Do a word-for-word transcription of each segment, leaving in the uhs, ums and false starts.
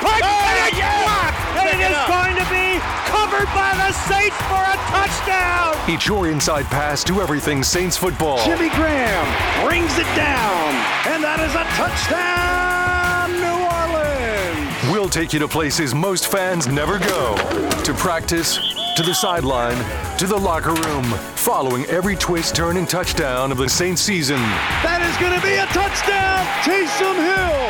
pipe, oh, and it's yes! blocked, and Pick it, it is going to be covered by the Saints for a touchdown. It's your inside pass to everything Saints football. Jimmy Graham brings it down, and that is a touchdown, New Orleans. We'll take you to places most fans never go, to practice, to the sideline, to the locker room, following every twist, turn, and touchdown of the Saints season. That is going to be a touchdown, Taysom Hill,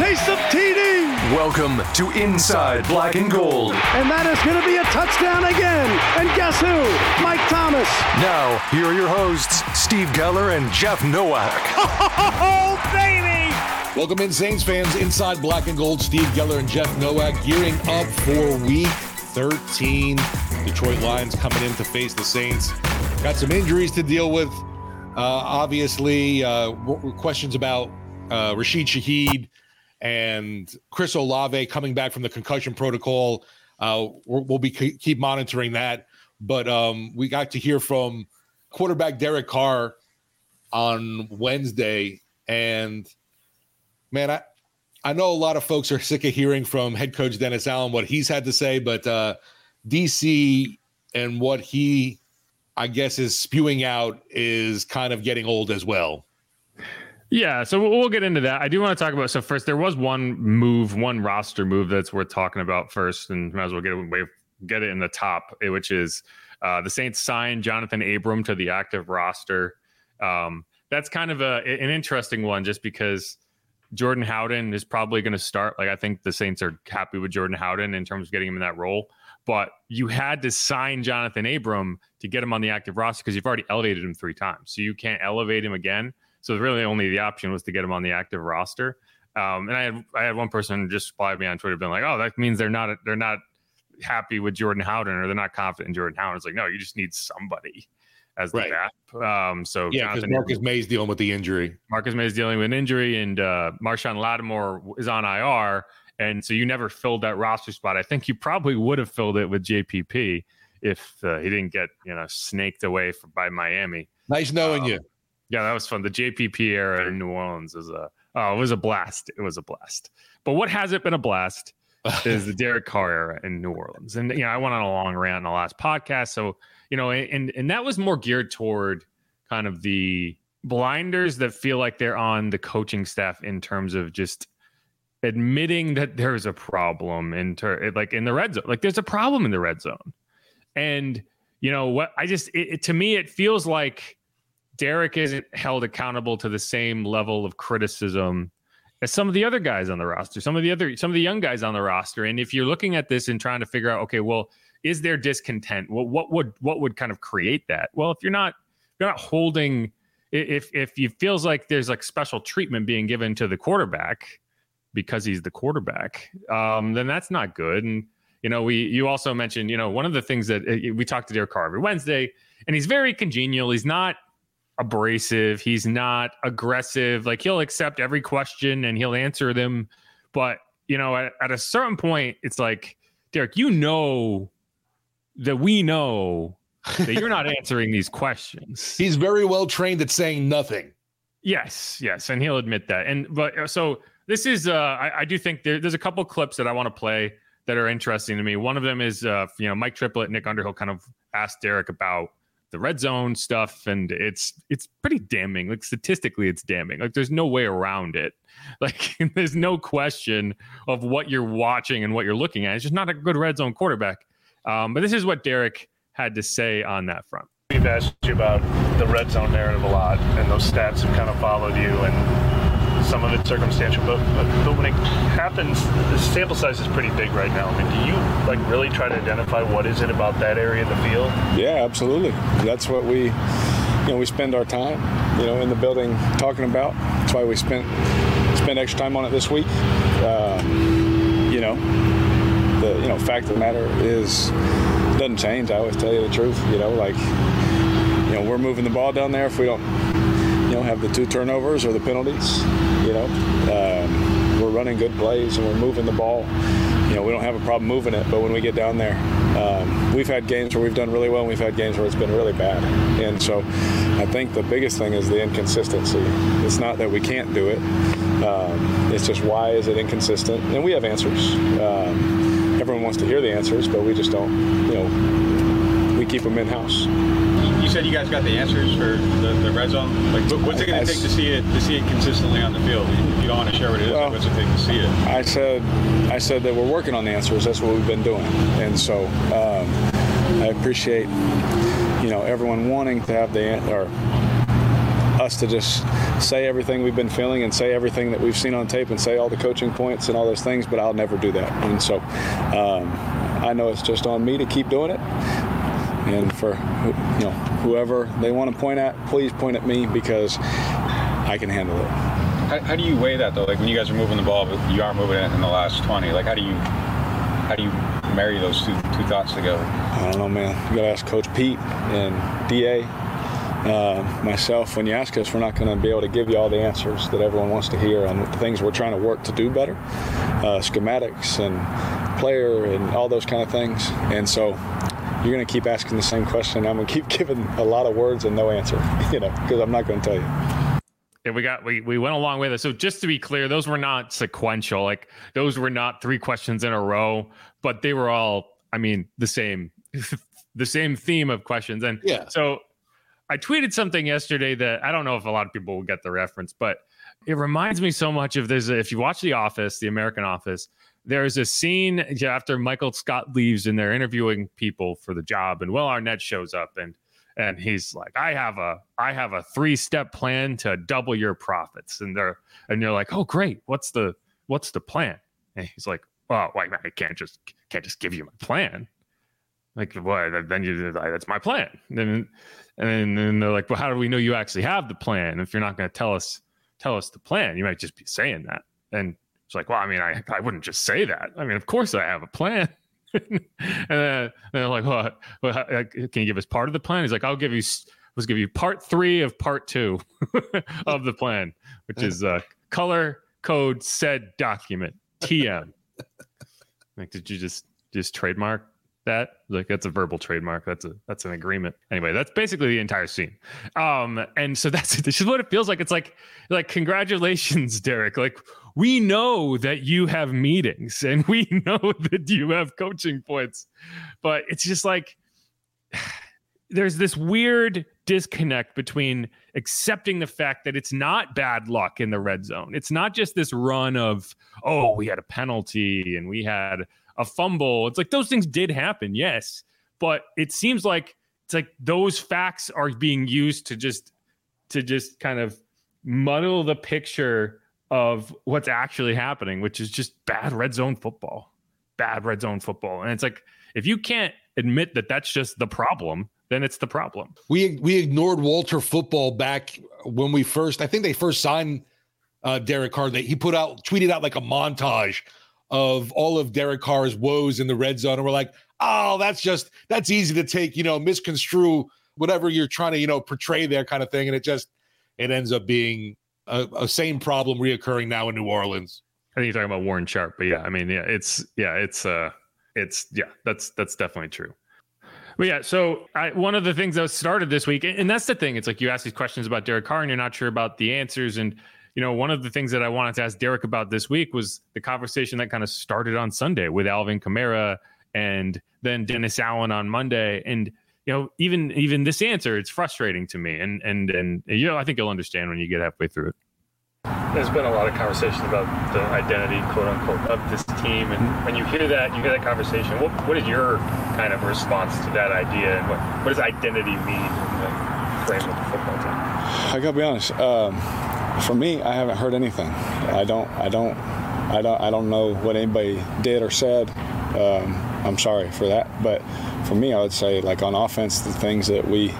Taysom T D. Welcome to Inside Black and Gold. And that is going to be a touchdown again. And guess who? Mike Thomas. Now, here are your hosts, Steve Geller and Jeff Nowak. Oh, baby! Welcome in, Saints fans. Inside Black and Gold, Steve Geller and Jeff Nowak gearing up for week thirteen. Detroit Lions coming in to face the Saints. Got some injuries to deal with. Uh, obviously, uh, w- questions about uh, Rashid Shaheed and Chris Olave coming back from the concussion protocol. Uh, we'll be c- keep monitoring that. But um, we got to hear from quarterback Derek Carr on Wednesday. And, man, I, I know a lot of folks are sick of hearing from head coach Dennis Allen what he's had to say, but uh, D C and what he, I guess, is spewing out is kind of getting old as well. Yeah, so we'll get into that. I do want to talk about, so first, there was one move, one roster move that's worth talking about first, and might as well get it, get it in the top, which is uh, the Saints signed Jonathan Abram to the active roster. Um, that's kind of a, an interesting one just because Jordan Howden is probably going to start. Like, I think the Saints are happy with Jordan Howden in terms of getting him in that role. But you had to sign Jonathan Abram to get him on the active roster because you've already elevated him three times. So you can't elevate him again. So really only the option was to get him on the active roster. Um, and I had I had one person just reply to me on Twitter being like, oh, that means they're not they're not happy with Jordan Howden or they're not confident in Jordan Howden. It's like, no, you just need somebody as the right. backup. Um, so yeah, because Marcus May is dealing with the injury. Marcus May is dealing with an injury, and uh, Marshawn Lattimore is on I R, and so you never filled that roster spot. I think you probably would have filled it with J P P if uh, he didn't get you know snaked away for, by Miami. Nice knowing um, you. Yeah, that was fun. The J P P era in New Orleans was a oh, it was a blast. It was a blast. But what hasn't been a blast is the Derek Carr era in New Orleans. And you know, I went on a long rant in the last podcast, so. You know, and and that was more geared toward kind of the blinders that feel like they're on the coaching staff in terms of just admitting that there's a problem in ter- like in the red zone. Like there's a problem in the red zone. And, you know, what I just it, it, to me, it feels like Derek isn't held accountable to the same level of criticism as some of the other guys on the roster, some of the other some of the young guys on the roster. And if you're looking at this and trying to figure out, OK, well, is there discontent? Well, what would what would kind of create that? Well, if you're not you're not holding, if if you feels like there's like special treatment being given to the quarterback because he's the quarterback, um, then that's not good. And you know, we you also mentioned you know one of the things that we talked to Derek Carr every Wednesday, and he's very congenial. He's not abrasive. He's not aggressive. Like he'll accept every question and he'll answer them. But you know, at, at a certain point, it's like Derek, you know. that we know that you're not answering these questions. He's very well trained at saying nothing. Yes, yes, and he'll admit that. And but so this is, uh, I, I do think there, there's a couple clips that I want to play that are interesting to me. One of them is, uh, you know, Mike Triplett, Nick Underhill kind of asked Derek about the red zone stuff, and it's it's pretty damning. Like statistically, it's damning. Like there's no way around it. Like there's no question of what you're watching and what you're looking at. It's just not a good red zone quarterback. Um, but this is what Derek had to say on that front. We've asked you about the red zone narrative a lot, and those stats have kind of followed you, and some of it's circumstantial. But, but, but when it happens, the sample size is pretty big right now. I mean, do you like really try to identify what is it about that area of the field? Yeah, absolutely. That's what we, you know, we spend our time, you know, in the building talking about. That's why we spent spent extra time on it this week. Uh, you know. The you know fact of the matter is doesn't change. I always tell you the truth. You know, like you know, we're moving the ball down there if we don't you know have the two turnovers or the penalties. You know, um, we're running good plays and we're moving the ball. You know, we don't have a problem moving it, but when we get down there, um, we've had games where we've done really well, and we've had games where it's been really bad. And so I think the biggest thing is the inconsistency. It's not that we can't do it. Um, it's just, why is it inconsistent? And we have answers. Um, everyone wants to hear the answers, but we just don't, you know, we keep them in-house. You said you guys got the answers for the, the red zone. Like, what's it going to take to see it to see it consistently on the field? If you don't want to share what it is, well, what's it take to see it? I said, I said that we're working on the answers. That's what we've been doing, and so um, I appreciate, you know, everyone wanting to have the or us to just say everything we've been feeling and say everything that we've seen on tape and say all the coaching points and all those things. But I'll never do that, and so um, I know it's just on me to keep doing it. And for, you know, whoever they want to point at, please point at me, because I can handle it. How, how do you weigh that, though? Like, when you guys are moving the ball, but you are moving it in the last twenty, like, how do you how do you marry those two two thoughts together? I don't know, man. You got to ask Coach Pete and D A, uh, myself. When you ask us, we're not going to be able to give you all the answers that everyone wants to hear on the things we're trying to work to do better, uh, schematics and player and all those kind of things. And so you're going to keep asking the same question. I'm going to keep giving a lot of words and no answer, you know, because I'm not going to tell you. And we got, we, we went a long way there. So just to be clear, those were not sequential. Like, those were not three questions in a row, but they were all, I mean, the same, the same theme of questions. And yeah. So I tweeted something yesterday that I don't know if a lot of people will get the reference, but it reminds me so much of this. If you watch The Office, the American Office, there's a scene after Michael Scott leaves and they're interviewing people for the job, and Will Arnett shows up and and he's like, I have a I have a three step plan to double your profits. And they're and you're like, oh, great. What's the what's the plan? And he's like, well, wait, I can't just can't just give you my plan. Like, well, then you that's my plan. And then, and then they're like, well, how do we know you actually have the plan? If you're not going to tell us tell us the plan, you might just be saying that. And it's like, well, I mean, I, I wouldn't just say that. I mean, of course I have a plan. And then they're like, well, well, can you give us part of the plan? He's like, I'll give you, let's give you part three of part two of the plan, which is uh, color code said document, T M. Like, did you just just trademark that? Like, that's a verbal trademark. That's a that's an agreement. Anyway, that's basically the entire scene. Um, and so that's this is what it feels like. It's like like congratulations, Derek. Like, we know that you have meetings and we know that you have coaching points, but it's just like there's this weird disconnect between accepting the fact that it's not bad luck in the red zone. It's not just this run of, oh, we had a penalty and we had a fumble. It's like, those things did happen, yes, but it seems like it's like those facts are being used to just to just kind of muddle the picture of what's actually happening, which is just bad red zone football, bad red zone football. And it's like, if you can't admit that that's just the problem, then it's the problem. We we ignored Walter Football back when we first, I think they first signed uh, Derek Carr. That he put out, tweeted out like a montage of all of Derek Carr's woes in the red zone. And we're like, oh, that's just, that's easy to take, you know, misconstrue whatever you're trying to, you know, portray there kind of thing. And it just, it ends up being a, a same problem reoccurring now in New Orleans. I think you're talking about Warren Sharp, but yeah, I mean, yeah, it's, yeah, it's, uh, it's, yeah, that's, that's definitely true. But yeah, so I, one of the things that started this week, and that's the thing, it's like you ask these questions about Derek Carr and you're not sure about the answers. And, you know, one of the things that I wanted to ask Derek about this week was the conversation that kind of started on Sunday with Alvin Kamara and then Dennis Allen on Monday. And, you know, even even this answer, it's frustrating to me. And, and, and you know, I think you'll understand when you get halfway through it. There's been a lot of conversation about the identity, quote unquote, of this team. And when you hear that, you hear that conversation. What, what is your kind of response to that idea? And what, what does identity mean in the frame of the football team? I got to be honest. Um, for me, I haven't heard anything. I don't, I don't, I don't, I don't know what anybody did or said. Um, I'm sorry for that. But for me, I would say, like, on offense, the things that we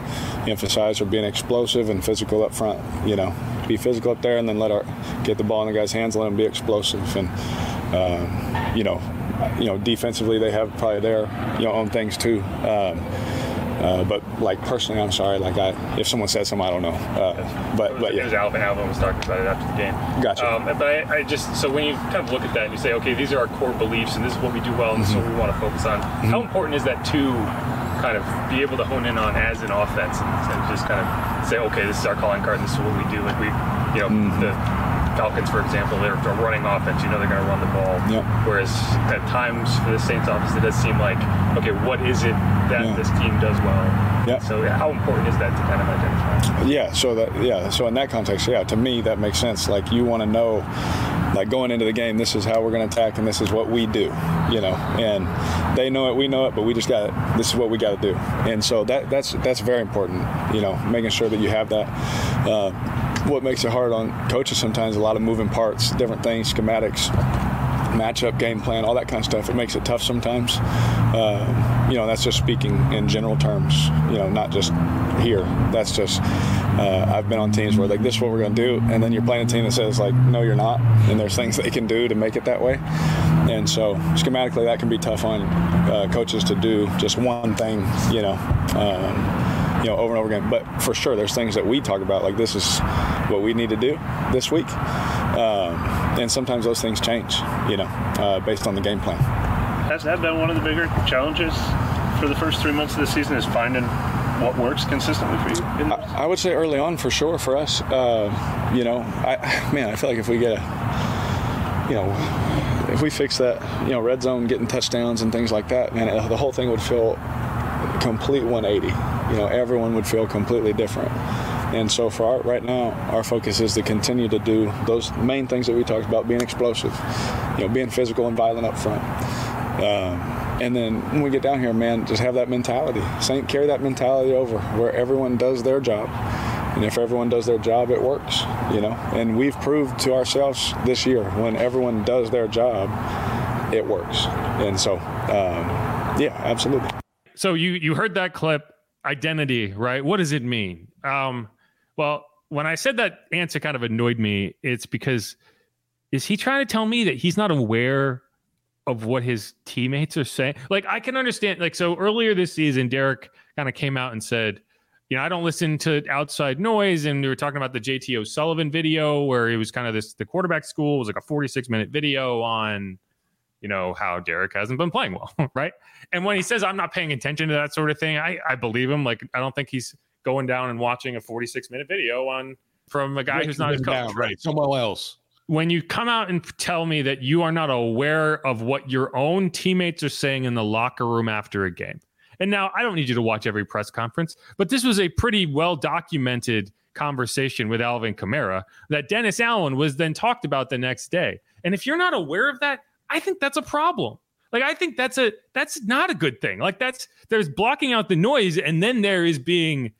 emphasize are being explosive and physical up front. You know, be physical up there and then let our get the ball in the guy's hands, let him be explosive. And um, you know, you know, defensively, they have probably their, you know, own things too. Um, Uh, but like personally, I'm sorry. Like I, if someone said something, I don't know. Uh, but was, but yeah. It was Alvin. Alvin was talking about it after the game. Gotcha. Um, but I, I just so when you kind of look at that and you say, okay, these are our core beliefs and this is what we do well and mm-hmm. this is what we want to focus on. Mm-hmm. How important is that to kind of be able to hone in on as an offense and just kind of say, okay, this is our calling card, this is what we do. Like we, you know, mm-hmm. the Falcons, for example, they're a running offense. You know they're going to run the ball. Yep. Whereas at times for the Saints offense, it does seem like, okay, what is it that yeah. this team does well? Yep. So how important is that to kind of identify? Yeah, so that, yeah, so in that context, yeah, to me that makes sense. Like you want to know, like going into the game, this is how we're going to attack, and this is what we do, you know. And they know it, we know it, but we just got it. This is what we got to do. And so that that's that's very important, you know, making sure that you have that. Uh, what makes it hard on coaches sometimes, a lot of moving parts, different things, schematics, matchup, game plan, all that kind of stuff. It makes it tough sometimes. Uh, you know, that's just speaking in general terms, you know, not just here. That's just. Uh, I've been on teams where like this is what we're going to do, and then you're playing a team that says like no you're not, and there's things they can do to make it that way. And so schematically that can be tough on uh, coaches to do just one thing, you know, um, you know, over and over again. But for sure there's things that we talk about like this is what we need to do this week, um, and sometimes those things change, you know, uh, based on the game plan. Has that been one of the bigger challenges for the first three months of the season, is finding what works consistently for you? I, I would say early on, for sure, for us, uh, you know, I, man, I feel like if we get a, you know, if we fix that, you know, red zone, getting touchdowns and things like that, man, it, the whole thing would feel complete one eighty. You know, everyone would feel completely different. And so for our, right now, our focus is to continue to do those main things that we talked about, being explosive, you know, being physical and violent up front. Um, And then when we get down here, man, just have that mentality. Saint, carry that mentality over where everyone does their job. And if everyone does their job, it works, you know. And we've proved to ourselves this year, when everyone does their job, it works. And so, um, yeah, absolutely. So you, you heard that clip, identity, right? What does it mean? Um, well, when I said that answer kind of annoyed me, it's because is he trying to tell me that he's not aware of what his teammates are saying? Like, I can understand, like, so earlier this season, Derek kind of came out and said, you know, I don't listen to outside noise. And we were talking about the J T O'Sullivan video where it was kind of this, the quarterback school was like a forty-six minute video on, you know, how Derek hasn't been playing well. Right. And when he says, I'm not paying attention to that sort of thing, I, I believe him. Like, I don't think he's going down and watching a forty-six minute video on from a guy who's not his coach. Right. Someone else. When you come out and tell me that you are not aware of what your own teammates are saying in the locker room after a game. And now I don't need you to watch every press conference, but this was a pretty well-documented conversation with Alvin Kamara that Dennis Allen was then talked about the next day. And if you're not aware of that, I think that's a problem. Like, I think that's a, that's not a good thing. Like, that's, there's blocking out the noise, and then there is being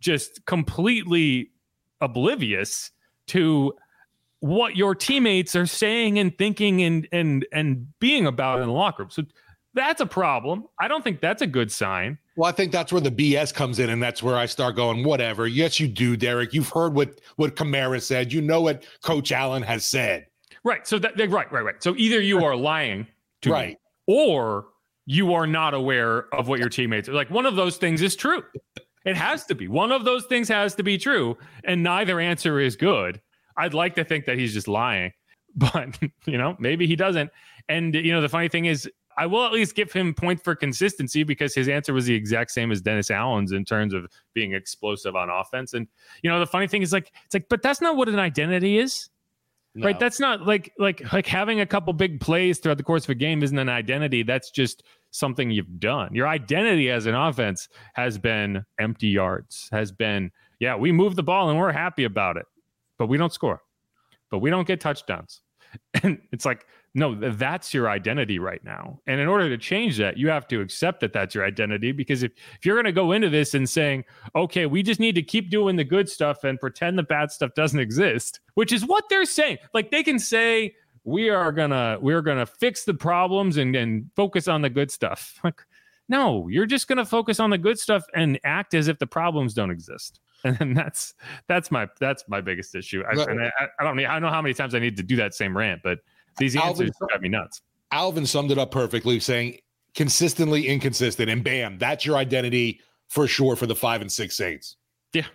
just completely oblivious to what your teammates are saying and thinking and and and being about in the locker room. So that's a problem. I don't think that's a good sign. Well, I think that's where the B S comes in, and that's where I start going, whatever. Yes, you do, Derek. You've heard what what Kamara said. You know what Coach Allen has said. Right. So that, right, right, right. So either you are lying to right. me, or you are not aware of what your teammates are. Like, one of those things is true. It has to be. One of those things has to be true, and neither answer is good. I'd like to think that he's just lying, but, you know, maybe he doesn't. And, you know, the funny thing is, I will at least give him points for consistency because his answer was the exact same as Dennis Allen's in terms of being explosive on offense. And, you know, the funny thing is, like, it's like, but that's not what an identity is, no. right? That's not like, like, like having a couple big plays throughout the course of a game isn't an identity. That's just something you've done. Your identity as an offense has been empty yards, has been, yeah, we move the ball and we're happy about it, but we don't score, but we don't get touchdowns. And it's like, no, that's your identity right now. And in order to change that, you have to accept that that's your identity, because if, if you're going to go into this and saying, okay, we just need to keep doing the good stuff and pretend the bad stuff doesn't exist, which is what they're saying. Like, they can say, we are going to, we're going to fix the problems and then focus on the good stuff. Like, no, you're just going to focus on the good stuff and act as if the problems don't exist. And that's that's my that's my biggest issue. I, and I, I don't I don't know how many times I need to do that same rant, but these answers Alvin, drive me nuts. Alvin summed it up perfectly, saying consistently inconsistent, and bam, that's your identity. for sure for the five and six eights. Yeah.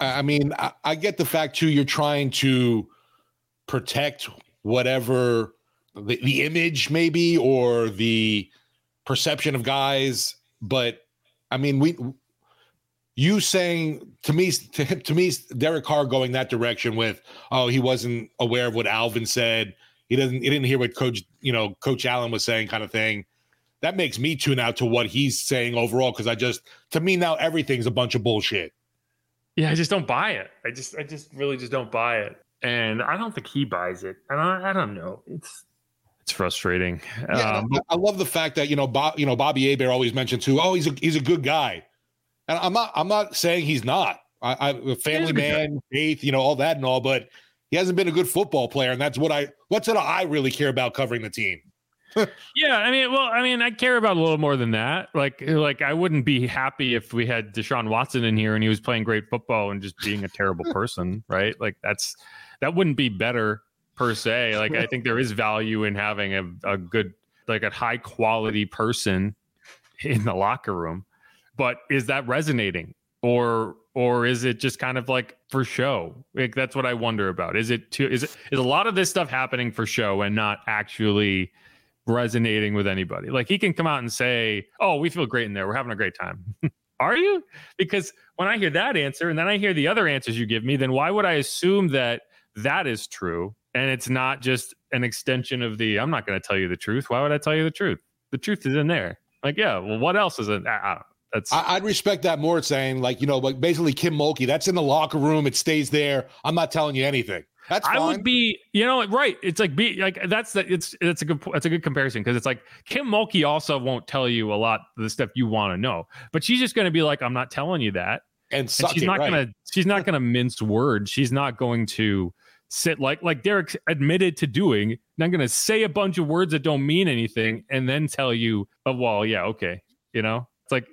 I mean, I, I get the fact, too, you're trying to protect whatever the, the image maybe or the perception of guys. But, I mean, we you saying to me, to, to me, Derek Carr going that direction with, oh, he wasn't aware of what Alvin said. He doesn't. He didn't hear what Coach, you know, Coach Allen was saying, kind of thing. That makes me tune out to what he's saying overall, because I just, to me now, everything's a bunch of bullshit. Yeah, I just don't buy it. I just, I just really just don't buy it, and I don't think he buys it. And I, I don't know. It's, it's frustrating. Yeah, um, I love the fact that you know, Bob, you know, Bobby Hebert always mentioned too. Oh, he's a he's a good guy, and I'm not, I'm not saying he's not. I, I a family man, faith, you know, all that and all, but. He hasn't been a good football player, and that's what I what's it I really care about covering the team. Yeah, I mean, well, I mean, I care about a little more than that. Like, like I wouldn't be happy if we had Deshaun Watson in here and he was playing great football and just being a terrible person, right? Like that's that wouldn't be better per se. Like I think there is value in having a, a good, like a high quality person in the locker room. But is that resonating? Or Or is it just kind of like for show? Like that's what I wonder about. Is it too, is it, is a lot of this stuff happening for show and not actually resonating with anybody? Like he can come out and say, "Oh, we feel great in there. We're having a great time." Are you? Because when I hear that answer and then I hear the other answers you give me, then why would I assume that that is true? And it's not just an extension of the, I'm not going to tell you the truth. Why would I tell you the truth? The truth is in there. Like, yeah, well, what else is in? I, I don't know. That's, I'd respect that more saying like, you know, like basically Kim Mulkey, that's in the locker room. It stays there. I'm not telling you anything. That's fine. I would be, you know, right. It's like, be like, that's the, it's, it's a good, that's a good comparison. Cause it's like Kim Mulkey also won't tell you a lot of the stuff you want to know, but she's just going to be like, I'm not telling you that. And, and she's, it, not right. gonna, she's not going to, she's not going to mince words. She's not going to sit like, like Derek's admitted to doing. Not going to say a bunch of words that don't mean anything. And then tell you, oh, well, yeah. Okay. You know? It's like,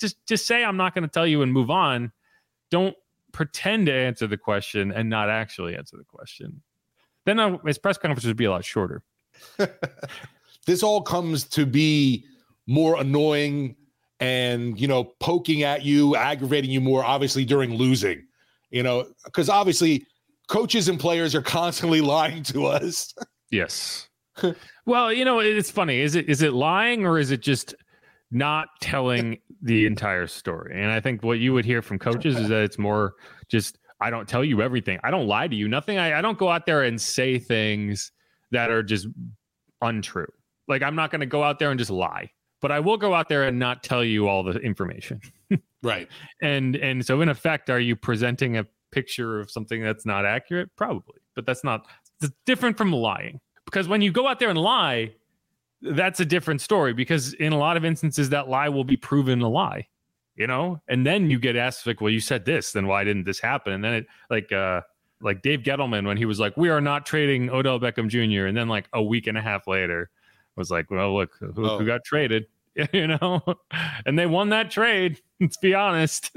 just just say, I'm not going to tell you and move on. Don't pretend to answer the question and not actually answer the question. Then I, his press conference would be a lot shorter. This all comes to be more annoying and, you know, poking at you, aggravating you more, obviously, during losing, you know, because obviously coaches and players are constantly lying to us. Yes. Well, you know, it's funny. Is it is it lying or is it just not telling the entire story? And I think what you would hear from coaches is that it's more just, I don't tell you everything. I don't lie to you. Nothing. I, I don't go out there and say things that are just untrue. Like I'm not going to go out there and just lie, but I will go out there and not tell you all the information. Right. And, and so in effect, are you presenting a picture of something that's not accurate? Probably, but that's not, it's different from lying, because when you go out there and lie, that's a different story, because in a lot of instances that lie will be proven a lie, you know, and then you get asked like, well, you said this, then why didn't this happen? And then it like, uh, like Dave Gettleman, when he was like, we are not trading Odell Beckham Junior And then like a week and a half later was like, well, look who, oh. who got traded, you know, and they won that trade. Let's be honest.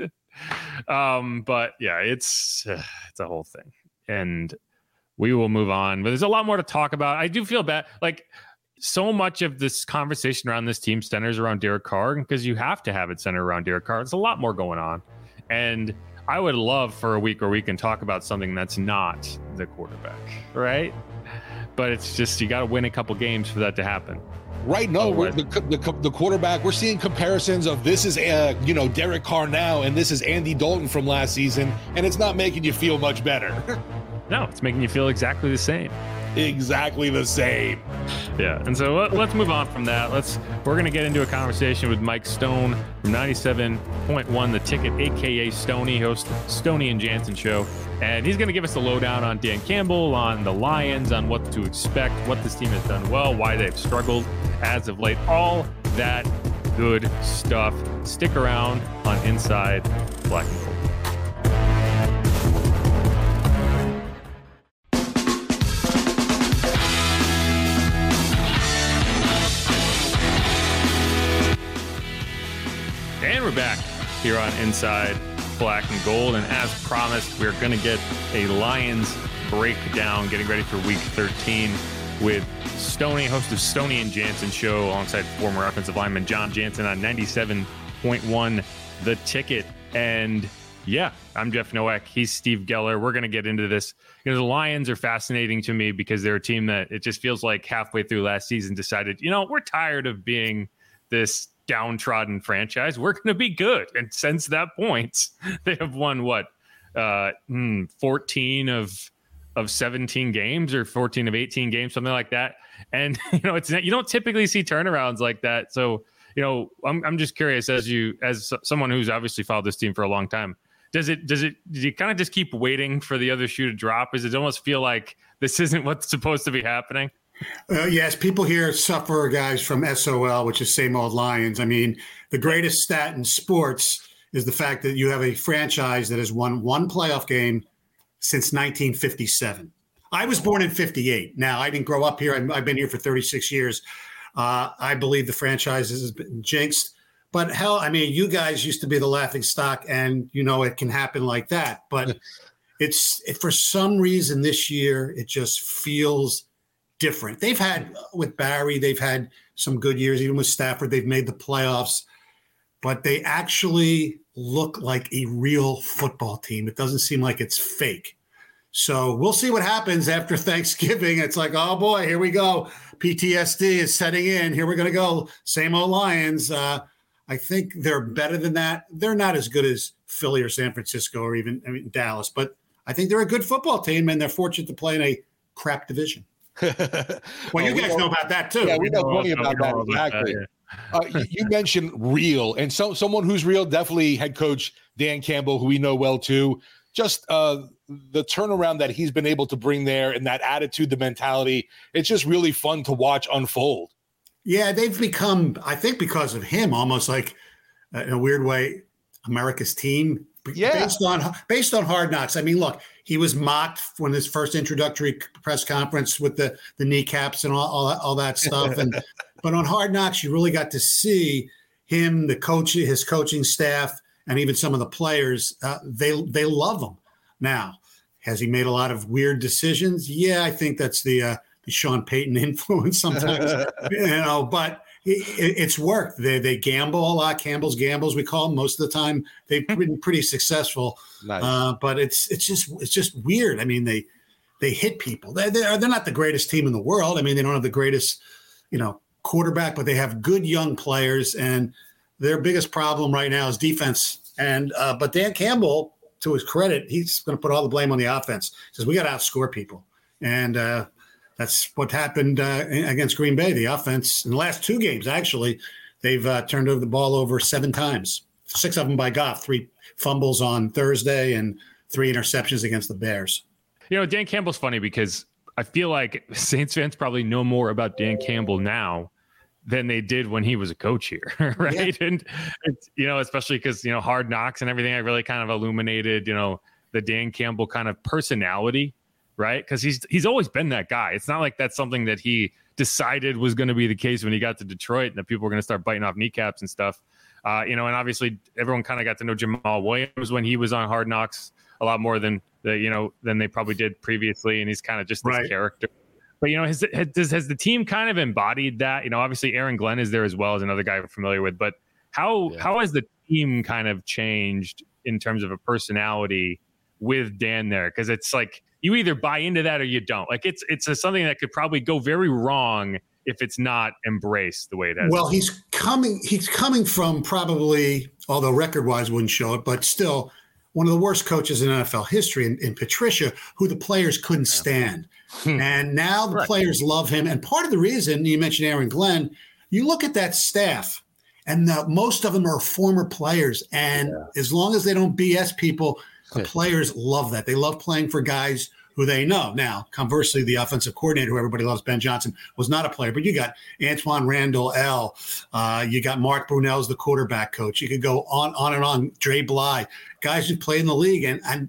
Um, but yeah, it's, uh, it's a whole thing, and we will move on, but there's a lot more to talk about. I do feel bad. Like, so much of this conversation around this team centers around Derek Carr, because you have to have it centered around Derek Carr. It's a lot more going on. And I would love for a week where we can talk about something that's not the quarterback, right? But it's just, you got to win a couple games for that to happen. Right now, we're, the, the, the quarterback, we're seeing comparisons of this is, uh, you know, Derek Carr now, and this is Andy Dalton from last season. And it's not making you feel much better. No, it's making you feel exactly the same. Exactly the same. Yeah, and so let, let's move on from that. Let's we're gonna get into a conversation with Mike Stone from ninety-seven point one The Ticket, aka Stoney, host of the Stoney and Jansen Show, and he's gonna give us a lowdown on Dan Campbell, on the Lions, on what to expect, what this team has done well, why they've struggled as of late, all that good stuff. Stick around on Inside Black and Gold. Back here on Inside Black and Gold, and as promised, we're going to get a Lions breakdown, getting ready for Week thirteen with Stoney, host of Stoney and Jansen Show, alongside former offensive lineman John Jansen on ninety-seven point one The Ticket. And yeah, I'm Jeff Nowak. He's Steve Geller. We're going to get into this. You know, the Lions are fascinating to me because they're a team that it just feels like halfway through last season decided, you know, we're tired of being this downtrodden franchise. We're going to be good. And since that point, they have won what? Uh, fourteen of of seventeen games or fourteen of eighteen games, something like that. And, you know, it's you don't typically see turnarounds like that. So, you know, I'm I'm just curious as you as someone who's obviously followed this team for a long time. Does it, does it, do you kind of just keep waiting for the other shoe to drop? Does it almost feel like this isn't what's supposed to be happening? Uh, yes. People here suffer, guys, from S O L, which is same old Lions. I mean, the greatest stat in sports is the fact that you have a franchise that has won one playoff game since nineteen fifty-seven. I was born in fifty-eight. Now, I didn't grow up here. I've been here for thirty-six years. Uh, I believe the franchise has been jinxed. But hell, I mean, you guys used to be the laughing stock, and you know it can happen like that. But it's it, for some reason this year, it just feels different. They've had with Barry, they've had some good years. Even with Stafford, they've made the playoffs. But they actually look like a real football team. It doesn't seem like it's fake. So we'll see what happens after Thanksgiving. It's like, oh boy, here we go. P T S D is setting in. Here we're gonna go. Same old Lions. Uh, I think they're better than that. They're not as good as Philly or San Francisco or even I mean, Dallas, but I think they're a good football team, and they're fortunate to play in a crap division. Well, well, you we guys know, know about that too. Yeah, we know plenty about that. Exactly. Uh, you, you mentioned real, and so someone who's real, definitely head coach Dan Campbell, who we know well too. Just uh, the turnaround that he's been able to bring there, and that attitude, the mentality. It's just really fun to watch unfold. Yeah, they've become, I think because of him, almost like, uh, in a weird way, America's team. Yeah. Based on based on Hard Knocks. I mean, look, he was mocked when his first introductory press conference with the, the kneecaps and all, all, all that stuff. And but on Hard Knocks, you really got to see him, the coach, his coaching staff, and even some of the players. Uh, they they love him. Now, has he made a lot of weird decisions? Yeah, I think that's the uh, – the Sean Payton influence sometimes, you know, but it, it, it's worked. They they gamble a lot. Campbell's gambles, we call them most of the time. They've been pretty successful, nice. uh, but it's it's just it's just weird. I mean, they they hit people. They they're they're not the greatest team in the world. I mean, they don't have the greatest, you know, quarterback, but they have good young players. And their biggest problem right now is defense. And uh, but Dan Campbell, to his credit, he's going to put all the blame on the offense. He says we got to outscore people, and. Uh, That's what happened uh, against Green Bay. The offense in the last two games, actually, they've uh, turned over the ball over seven times, six of them by Goff, three fumbles on Thursday and three interceptions against the Bears. You know, Dan Campbell's funny because I feel like Saints fans probably know more about Dan Campbell now than they did when he was a coach here, right? Yeah. And, it's, you know, especially because, you know, Hard Knocks and everything, I really kind of illuminated, you know, the Dan Campbell kind of personality. Right? Because he's he's always been that guy. It's not like that's something that he decided was going to be the case when he got to Detroit and that people were going to start biting off kneecaps and stuff. Uh, you know, and obviously everyone kind of got to know Jamal Williams when he was on Hard Knocks a lot more than the, you know than they probably did previously. And he's kind of just this right. character. But, you know, has, has, has the team kind of embodied that? You know, obviously Aaron Glenn is there as well as another guy we're familiar with. But how yeah. how has the team kind of changed in terms of a personality with Dan there? Because it's like, you either buy into that or you don't. Like it's it's a, something that could probably go very wrong if it's not embraced the way it has. Well, been. he's coming he's coming from probably, although record-wise wouldn't show it, but still one of the worst coaches in N F L history in, in Patricia, who the players couldn't stand. And now the Correct. players love him. And part of the reason, you mentioned Aaron Glenn, you look at that staff, and the, most of them are former players. And yeah. as long as they don't B S people, the players love that. They love playing for guys who they know. Now, conversely, the offensive coordinator, who everybody loves, Ben Johnson, was not a player. But you got Antoine Randall L. Uh, you got Mark Brunell as the quarterback coach. You could go on, on and on. Dre Bly, guys who play in the league, and, and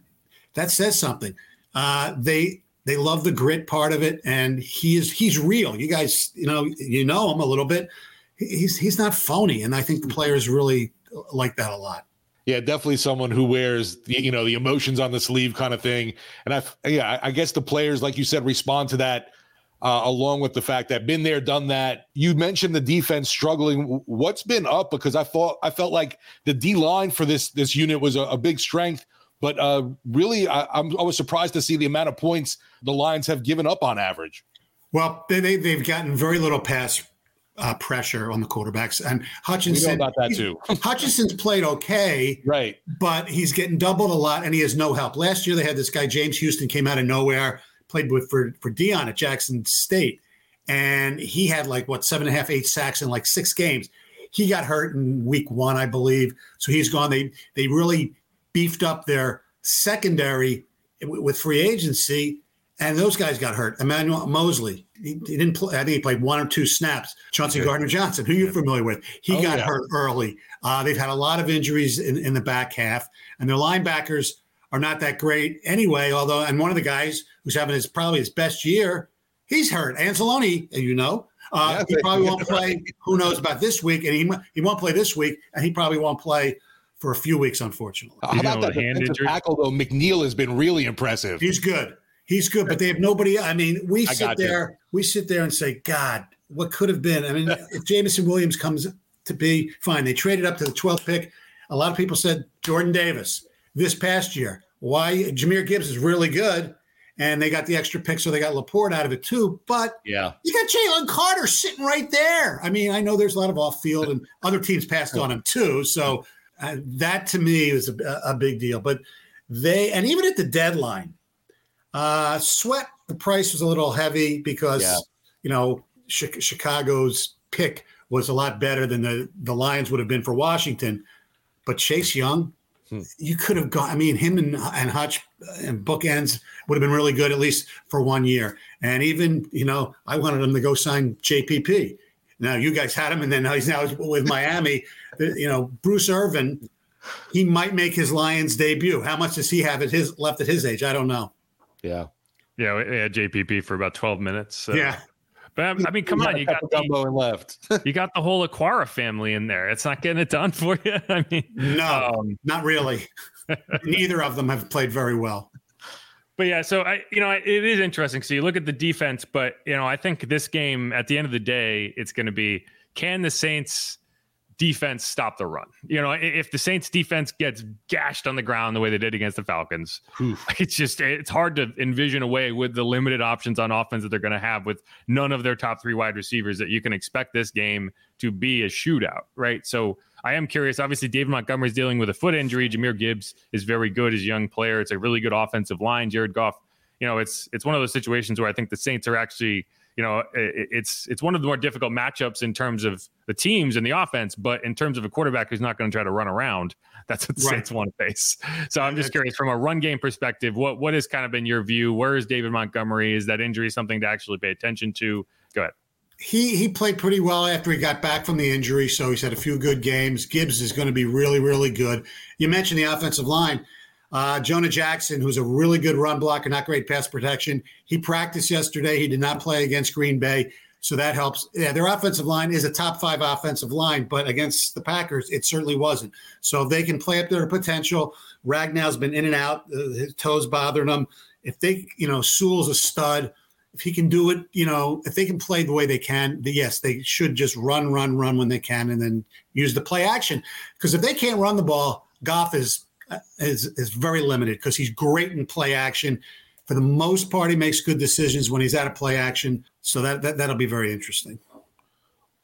that says something. Uh, they they love the grit part of it, and he is he's real. You guys, you know, you know him a little bit. He's he's not phony, and I think the players really like that a lot. Yeah, definitely someone who wears, the, you know, the emotions on the sleeve kind of thing. And I, yeah, I guess the players, like you said, respond to that uh, along with the fact that been there, done that. You mentioned the defense struggling. What's been up? Because I thought I felt like the D line for this this unit was a, a big strength, but uh, really I, I'm, I was surprised to see the amount of points the Lions have given up on average. Well, they, they they've gotten very little pass uh, pressure on the quarterbacks, and Hutchinson. We know about that too. Hutchinson's played okay, right? But he's getting doubled a lot, and he has no help. Last year they had this guy James Houston, came out of nowhere, played with for for Dion at Jackson State, and he had like what seven and a half, eight sacks in like six games. He got hurt in week one, I believe, so he's gone. They they really beefed up their secondary with free agency. And those guys got hurt. Emmanuel Mosley, he, he didn't play. I think he played one or two snaps. Chauncey Gardner-Johnson, who you're familiar with, he oh, got yeah. hurt early. Uh, they've had a lot of injuries in, in the back half, and their linebackers are not that great anyway. Although, and one of the guys who's having his probably his best year, he's hurt. Anzalone, you know, uh, yeah, he probably won't play. Who knows about this week? And he he won't play this week, and he probably won't play for a few weeks, unfortunately. How about that defensive tackle though? McNeil has been really impressive. He's good. He's good, but they have nobody. I mean, we I sit there, you. we sit there and say, God, what could have been? I mean, if Jameson Williams comes to be, fine. They traded up to the twelfth pick. A lot of people said Jordan Davis this past year. Why? Jameer Gibbs is really good, and they got the extra pick, so they got Laporte out of it too. But yeah, you got Jalen Carter sitting right there. I mean, I know there's a lot of off-field, and other teams passed on him too. So uh, that to me was a, a big deal. But they, and even at the deadline. Uh, Sweat, the price was a little heavy because, yeah. you know, Sh- Chicago's pick was a lot better than the, the Lions would have been for Washington. But Chase Young, hmm. you could have gone – I mean, him and, and Hutch and bookends would have been really good at least for one year. And even, you know, I wanted him to go sign J P P. Now, you guys had him, and then he's now with Miami. You know, Bruce Irvin, he might make his Lions debut. How much does he have at his left at his age? I don't know. Yeah, yeah, we had J P P for about twelve minutes. So. Yeah, but I, I mean, come on, you got Dumbo and left. You got the whole Aquara family in there. It's not getting it done for you. I mean, no, um, not really. Neither of them have played very well. But yeah, so I, you know, it is interesting. So you look at the defense, but you know, I think this game at the end of the day, it's going to be can the Saints defense stop the run? You know, if the Saints defense gets gashed on the ground the way they did against the Falcons, Oof. it's just, it's hard to envision a way with the limited options on offense that they're going to have with none of their top three wide receivers that you can expect this game to be a shootout, right? So I am curious. Obviously, David Montgomery is dealing with a foot injury. Jameer Gibbs is very good as a young player. It's a really good offensive line. Jared Goff, you know, it's, it's one of those situations where I think the Saints are actually, you know, it's it's one of the more difficult matchups in terms of the teams and the offense, but in terms of a quarterback who's not going to try to run around, that's what the right. Saints want to face. So I'm just curious, from a run game perspective, what what has kind of been your view? Where is David Montgomery? Is that injury something to actually pay attention to? Go ahead. He he played pretty well after he got back from the injury, so he's had a few good games. Gibbs is going to be really, really good. You mentioned the offensive line. Uh, Jonah Jackson, who's a really good run blocker, not great pass protection. He practiced yesterday. He did not play against Green Bay, so that helps. Yeah, their offensive line is a top five offensive line, but against the Packers, it certainly wasn't. So if they can play up their potential, Ragnow's been in and out, uh, his toes bothering him. If they, you know, Sewell's a stud. If he can do it, you know, if they can play the way they can, yes, they should just run, run, run when they can, and then use the play action. Because if they can't run the ball, Goff is – Is, is very limited because he's great in play action. For the most part, he makes good decisions when he's out of play action. So that, that, that'll be very interesting.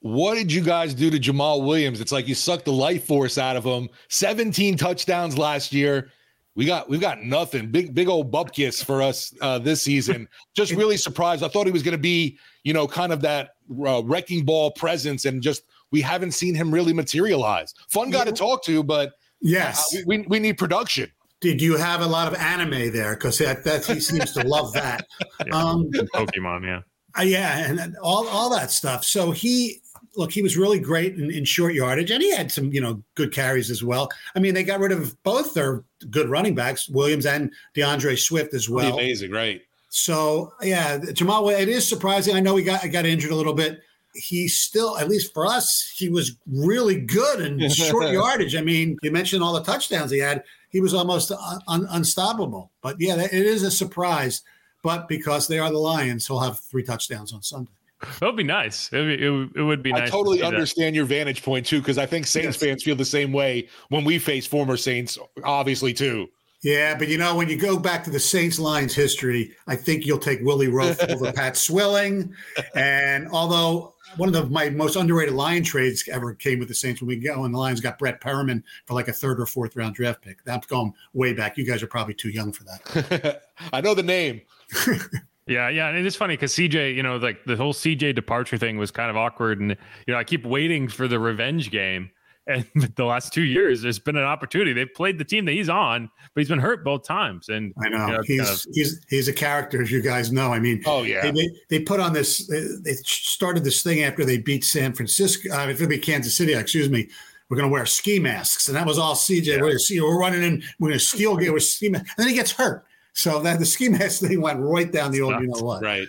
What did you guys do to Jamal Williams? It's like you sucked the life force out of him. seventeen touchdowns last year. We got, we've got nothing. Big, big old bupkis for us uh, this season. Just really surprised. I thought he was going to be, you know, kind of that uh, wrecking ball presence, and just we haven't seen him really materialize. Fun guy yeah. to talk to, but Yes, uh, we we need production. Did you have a lot of anime there? Because that, that he seems to love that. yeah, um, Pokemon, yeah, uh, yeah, and all all that stuff. So he look, he was really great in, in short yardage, and he had some you know good carries as well. I mean, they got rid of both their good running backs, Williams and DeAndre Swift as well. Pretty amazing, right? So yeah, Jamal. It is surprising. I know he got got injured a little bit. He still, at least for us, he was really good in short yardage. I mean, you mentioned all the touchdowns he had. He was almost un- un- unstoppable. But, yeah, it is a surprise. but because they are the Lions, he'll have three touchdowns on Sunday. That would be nice. It would be, it, it would be I nice. I totally to understand that. Your vantage point, too, because I think Saints yes. fans feel the same way when we face former Saints, obviously, too. Yeah, but, you know, when you go back to the Saints-Lions history, I think you'll take Willie Rofe over Pat Swilling. And although one of the, my most underrated Lion trades ever came with the Saints when we go, and the Lions got Brett Perriman for like a third or fourth round draft pick. That's going way back. You guys are probably too young for that. I know the name. Yeah, yeah, and it is funny because C J, you know, like the whole C J departure thing was kind of awkward, and you know, I keep waiting for the revenge game. And the last two years, there's been an opportunity. They've played the team that he's on, but he's been hurt both times. And I know, you know he's kind of, he's he's a character, as you guys know. I mean, oh yeah, they they put on this. They, they started this thing after they beat San Francisco. Uh, if it be Kansas City, excuse me. We're going to wear ski masks, and that was all C J. Yeah. We're, we're running in. We're going to steal game with ski masks, and then he gets hurt. So that the ski mask thing went right down the old, you know what? Right.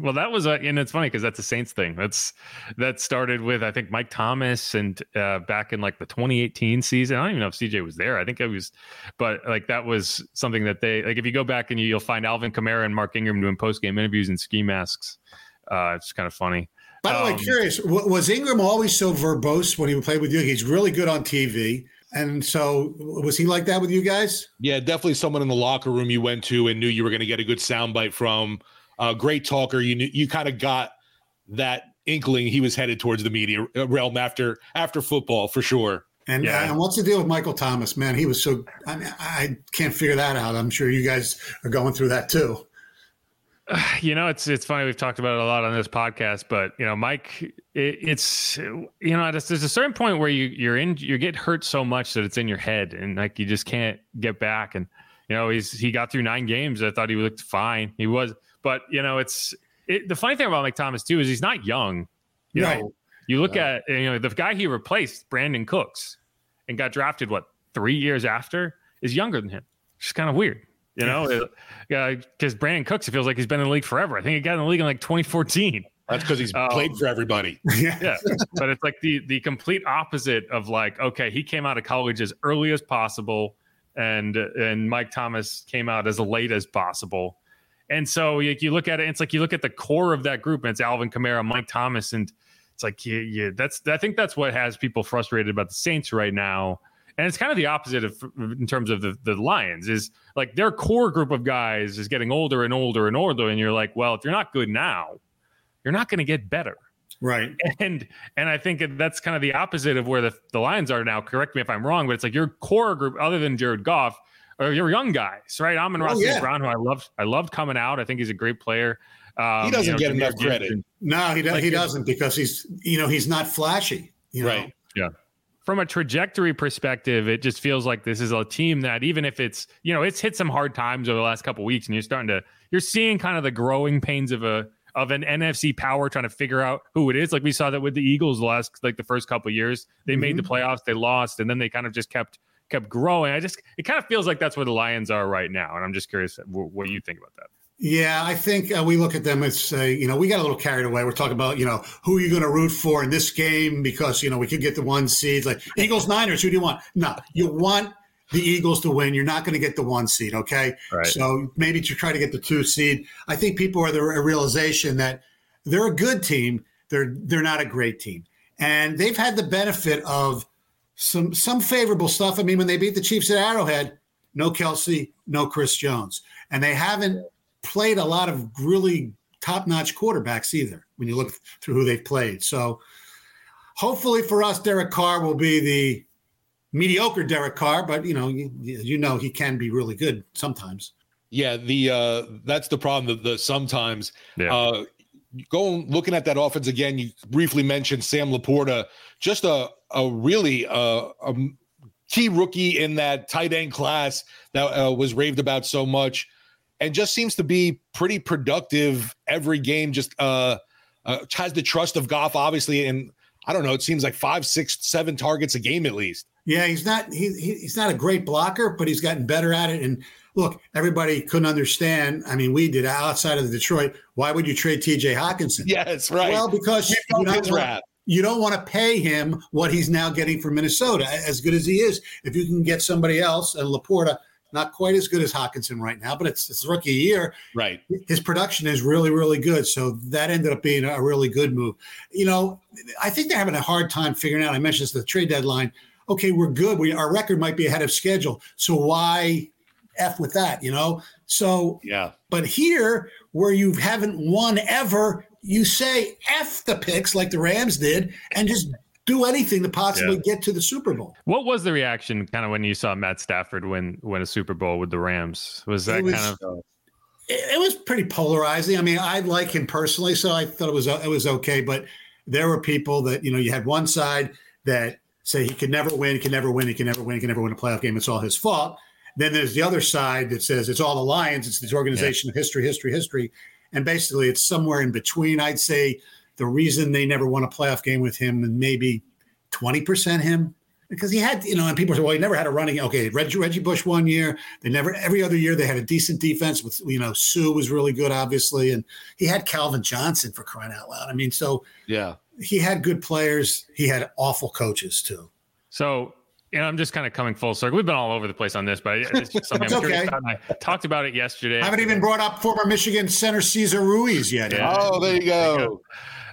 Well, that was, a, and it's funny because that's a Saints thing. That's that started with I think Mike Thomas and uh, back in like the twenty eighteen season. I don't even know if C J was there. I think it was, but like that was something that they like. If you go back and you, you'll find Alvin Kamara and Mark Ingram doing post game interviews in ski masks. Uh, it's kind of funny. By the way, um, curious, was Ingram always so verbose when he played with you? He's really good on T V. And so was he like that with you guys? Yeah, definitely someone in the locker room you went to and knew you were going to get a good soundbite from. Uh, great talker. You knew, you kind of got that inkling he was headed towards the media realm after after football for sure. And, yeah. uh, and what's the deal with Michael Thomas, man? He was so I, mean, I can't figure that out. I'm sure you guys are going through that too. You know, it's it's funny. We've talked about it a lot on this podcast, but you know, Mike, it, it's you know, there's a certain point where you you're in you get hurt so much that it's in your head, and like you just can't get back. And you know, he's he got through nine games. I thought he looked fine. He was, but you know, it's it, the funny thing about Mike Thomas too is he's not young. You right. know, you look yeah. at you know the guy he replaced, Brandon Cooks, and got drafted what three years after is younger than him. It's just kind of weird. You know, yeah, because Brandon Cooks, it feels like he's been in the league forever. I think he got in the league in like twenty fourteen. That's because he's um, played for everybody. Yeah. yeah. But it's like the the complete opposite of like, okay, he came out of college as early as possible, and and Mike Thomas came out as late as possible. And so you, you look at it, it's like you look at the core of that group, and it's Alvin Kamara, Mike Thomas, and it's like, yeah, yeah that's I think that's what has people frustrated about the Saints right now. And it's kind of the opposite of in terms of the, the Lions is like their core group of guys is getting older and older and older. And you're like, well, if you're not good now, you're not going to get better. Right. And and I think that's kind of the opposite of where the, the Lions are now. Correct me if I'm wrong, but it's like your core group other than Jared Goff are your young guys. Right. Amon-Ra Saint Brown, who I loved. I loved coming out. I think he's a great player. Um, he doesn't you know, get enough credit. And, no, he, does, like, he doesn't because he's, you know, he's not flashy. You know? Right. Yeah. From a trajectory perspective, it just feels like this is a team that even if it's, you know, it's hit some hard times over the last couple of weeks and you're starting to, you're seeing kind of the growing pains of a, of an N F C power trying to figure out who it is. Like we saw that with the Eagles last, like the first couple of years, they mm-hmm. made the playoffs, they lost, and then they kind of just kept, kept growing. I just, it kind of feels like that's where the Lions are right now. And I'm just curious what, what you think about that. Yeah, I think uh, we look at them as, uh, you know, we got a little carried away. We're talking about, you know, who are you going to root for in this game because, you know, we could get the one seed. Like, Eagles, Niners, who do you want? No, you want the Eagles to win. You're not going to get the one seed, okay? Right. So maybe to try to get the two seed. I think people are the realization that they're a good team. They're they're not a great team. And they've had the benefit of some some favorable stuff. I mean, when they beat the Chiefs at Arrowhead, no Kelsey, no Chris Jones. And they haven't played a lot of really top-notch quarterbacks either when you look through who they've played. So hopefully for us, Derek Carr will be the mediocre Derek Carr, but, you know, you, you know he can be really good sometimes. Yeah, the uh, that's the problem, the, the sometimes. Yeah. Uh, going, looking at that offense again, you briefly mentioned Sam Laporta, just a, a really uh, a key rookie in that tight end class that uh, was raved about so much. And just seems to be pretty productive every game, just uh, uh, has the trust of Goff, obviously. And I don't know, it seems like five, six, seven targets a game at least. Yeah, he's not he, he's not a great blocker, but he's gotten better at it. And look, everybody couldn't understand. I mean, we did outside of Detroit. Why would you trade T J Hawkinson? Yes, right. Well, because you don't, want, you don't want to pay him what he's now getting from Minnesota, as good as he is. If you can get somebody else, and Laporta, Not quite as good as Hutchinson right now, but it's it's rookie year. Right. His production is really, really good. So that ended up being a really good move. You know, I think they're having a hard time figuring out, I mentioned this, the trade deadline. Okay, we're good. We Our record might be ahead of schedule. So why F with that, you know? So, yeah. But here, where you haven't won ever, you say F the picks like the Rams did and just – do anything to possibly yeah. get to the Super Bowl. What was the reaction kind of when you saw Matt Stafford win, win a Super Bowl with the Rams? Was that was, kind of... It, it was pretty polarizing. I mean, I like him personally, so I thought it was it was okay. But there were people that, you know, you had one side that say he could never win, he can never win, he can never win, he can never win a playoff game. It's all his fault. Then there's the other side that says it's all the Lions. It's this organization of yeah. history, history, history. And basically it's somewhere in between, I'd say. The reason they never won a playoff game with him and maybe twenty percent him, because he had, you know, and people say, well, he never had a running. Okay. Reggie, Reggie Bush one year, they never, every other year they had a decent defense with, you know, Sue was really good, obviously. And he had Calvin Johnson, for crying out loud. I mean, so yeah, he had good players. He had awful coaches too. So, you know, I'm just kind of coming full circle. We've been all over the place on this, but it's just something it's I'm okay. curious about. I talked about it yesterday. I haven't even brought up former Michigan center Cesar Ruiz yet. Yeah. Oh, there you go. There you go.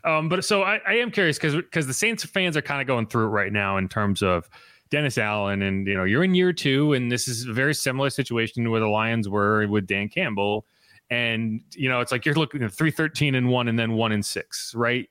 Um, but so I, I am curious because because the Saints fans are kind of going through it right now in terms of Dennis Allen, and you know you're in year two, and this is a very similar situation where the Lions were with Dan Campbell, and you know it's like you're looking at three thirteen and one, and then one and six, right?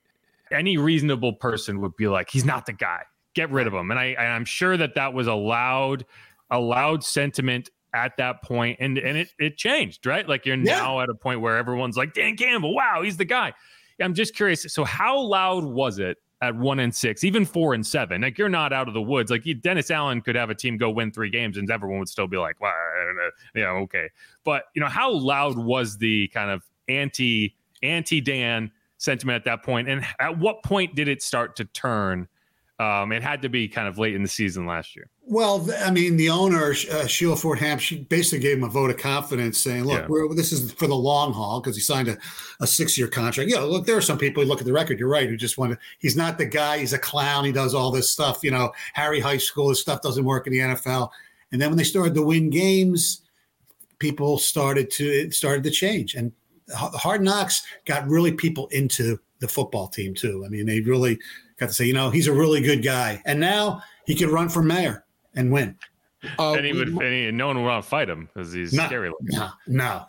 Any reasonable person would be like, he's not the guy. Get rid of him, and I and I'm sure that that was a loud, a loud sentiment at that point, and and it it changed, right? Like you're yeah. now at a point where everyone's like Dan Campbell, wow, he's the guy. I'm just curious. So how loud was it at one and six, even four and seven? Like you're not out of the woods. Like you, Dennis Allen could have a team go win three games and everyone would still be like, well, I don't know. Yeah, okay. But you know, how loud was the kind of anti anti Dan sentiment at that point? And at what point did it start to turn? Um, it had to be kind of late in the season last year. Well, I mean, the owner, uh, Sheila Fordham, she basically gave him a vote of confidence saying, look, yeah. we're, this is for the long haul because he signed a, a six-year contract. Yeah, look, there are some people who look at the record, you're right, who just want to – he's not the guy. He's a clown. He does all this stuff. You know, Harry High School, his stuff doesn't work in the N F L. And then when they started to win games, people started to – it started to change. And Hard Knocks got really people into the football team too. I mean, they really – got to say, you know, he's a really good guy. And now he could run for mayor and win. Uh, and he would, and he, no one would want to fight him because he's no, scary looking. No, no.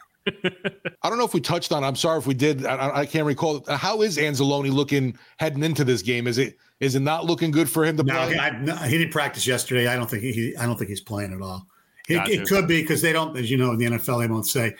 I don't know if we touched on it. I'm sorry if we did. I, I can't recall. How is Anzalone looking heading into this game? Is it is it not looking good for him to no, play? I, I, no, he didn't practice yesterday. I don't think he. I don't think he's playing at all. It, gotcha. It could be because they don't, as you know, in the N F L, they won't say.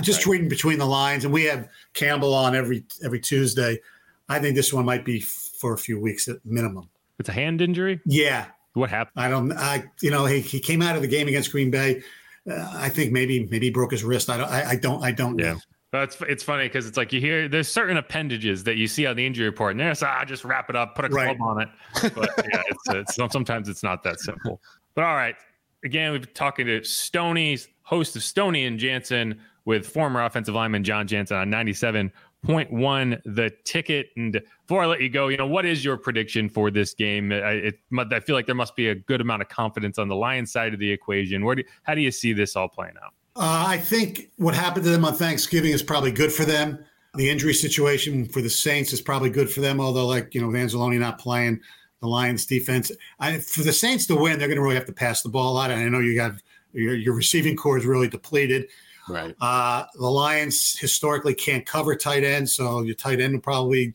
Just right. Tweeting between the lines, and we have Campbell on every every Tuesday. I think this one might be for a few weeks at minimum. It's a hand injury? Yeah. What happened? I don't I you know, he he came out of the game against Green Bay. Uh, I think maybe maybe he broke his wrist. I don't I, I don't I don't yeah. know. That's it's funny because it's like you hear there's certain appendages that you see on the injury report and there's ah, just wrap it up, put a right. club on it. But yeah, it's, it's sometimes it's not that simple. But all right. Again, we've been talking to Stoney's host of Stoney and Jansen with former offensive lineman John Jansen on ninety-seven Point one, the ticket. And before I let you go, you know, what is your prediction for this game? I, it, I feel like there must be a good amount of confidence on the Lions side of the equation. Where do, how do you see this all playing out? Uh, I think what happened to them on Thanksgiving is probably good for them. The injury situation for the Saints is probably good for them, although, like, you know, Anzalone not playing, the Lions defense. I, for the Saints to win, they're going to really have to pass the ball a lot. And I know you got your, your receiving core is really depleted. Right. Uh, the Lions historically can't cover tight end, so your tight end will probably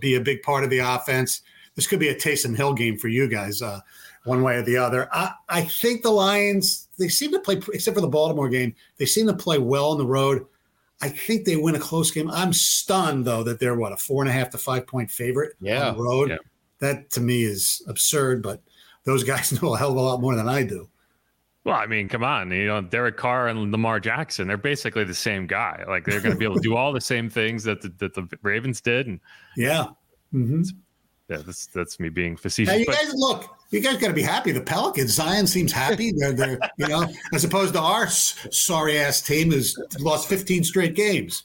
be a big part of the offense. This could be a Taysom Hill game for you guys, uh, one way or the other. I, I think the Lions, they seem to play, except for the Baltimore game, they seem to play well on the road. I think they win a close game. I'm stunned, though, that they're, what, a four-and-a-half to five-point favorite yeah. on the road. Yeah. That, to me, is absurd, but those guys know a hell of a lot more than I do. Well, I mean, come on, you know, Derek Carr and Lamar Jackson, they're basically the same guy. Like they're going to be able to do all the same things that the, that the Ravens did. And yeah. Mm-hmm. Yeah. That's, that's me being facetious. Hey, you but, guys, look, you guys got to be happy. The Pelicans, Zion seems happy. They're, they're, you know, as opposed to our sorry ass team who's lost fifteen straight games.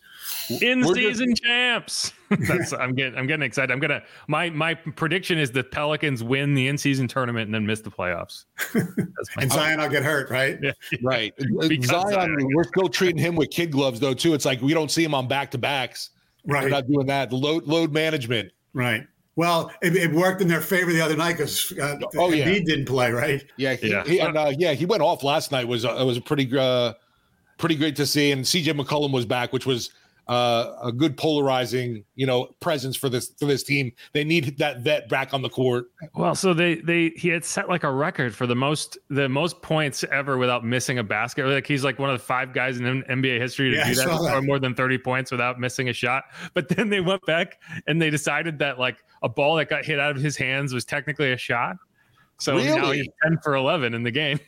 In season just- champs. That's, I'm getting, I'm getting excited. I'm gonna. My my prediction is the Pelicans win the in season tournament and then miss the playoffs. And Zion will get hurt, right? Yeah. Right. Zion, I mean, we're still treating him with kid gloves though too. It's like we don't see him on back to backs. Right. We're not doing that. Load load management. Right. Well, it, it worked in their favor the other night because uh, oh yeah, he didn't play, right? Yeah. He, yeah. He, and, uh, yeah. He went off last night. Was uh, it was pretty uh, pretty great to see. And C J McCollum was back, which was. Uh, a good polarizing, you know, presence for this for this team. They need that vet back on the court. Well, so they they he had set like a record for the most the most points ever without missing a basket. Like he's like one of the five guys in N B A history to yeah, do that, that. Score more than thirty points without missing a shot. But then they went back and they decided that like a ball that got hit out of his hands was technically a shot. So really? Now he's ten for eleven in the game,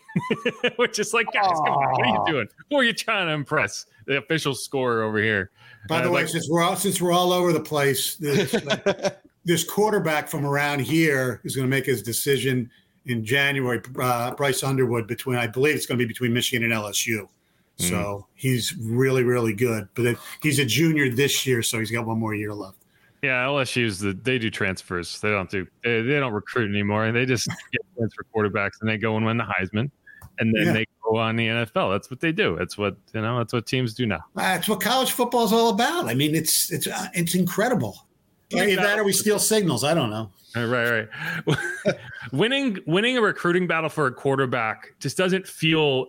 which is like, guys, come on, what are you doing? Who are you trying to impress? The official scorer over here. By the uh, way, like- since we're all since we're all over the place, this, uh, this quarterback from around here is going to make his decision in January. Uh, Bryce Underwood between, I believe it's going to be between Michigan and L S U. Mm. So he's really, really good. But it, he's a junior this year, so he's got one more year left. Yeah, L S U's the they do transfers. They don't do they, they don't recruit anymore, and they just get transfer quarterbacks, and they go and win the Heisman, and then yeah. they go on the N F L. That's what they do. That's what you know. That's what teams do now. That's what college football is all about. I mean, it's it's uh, it's incredible. Either that or we steal signals. I don't know. Right, right. winning winning a recruiting battle for a quarterback just doesn't feel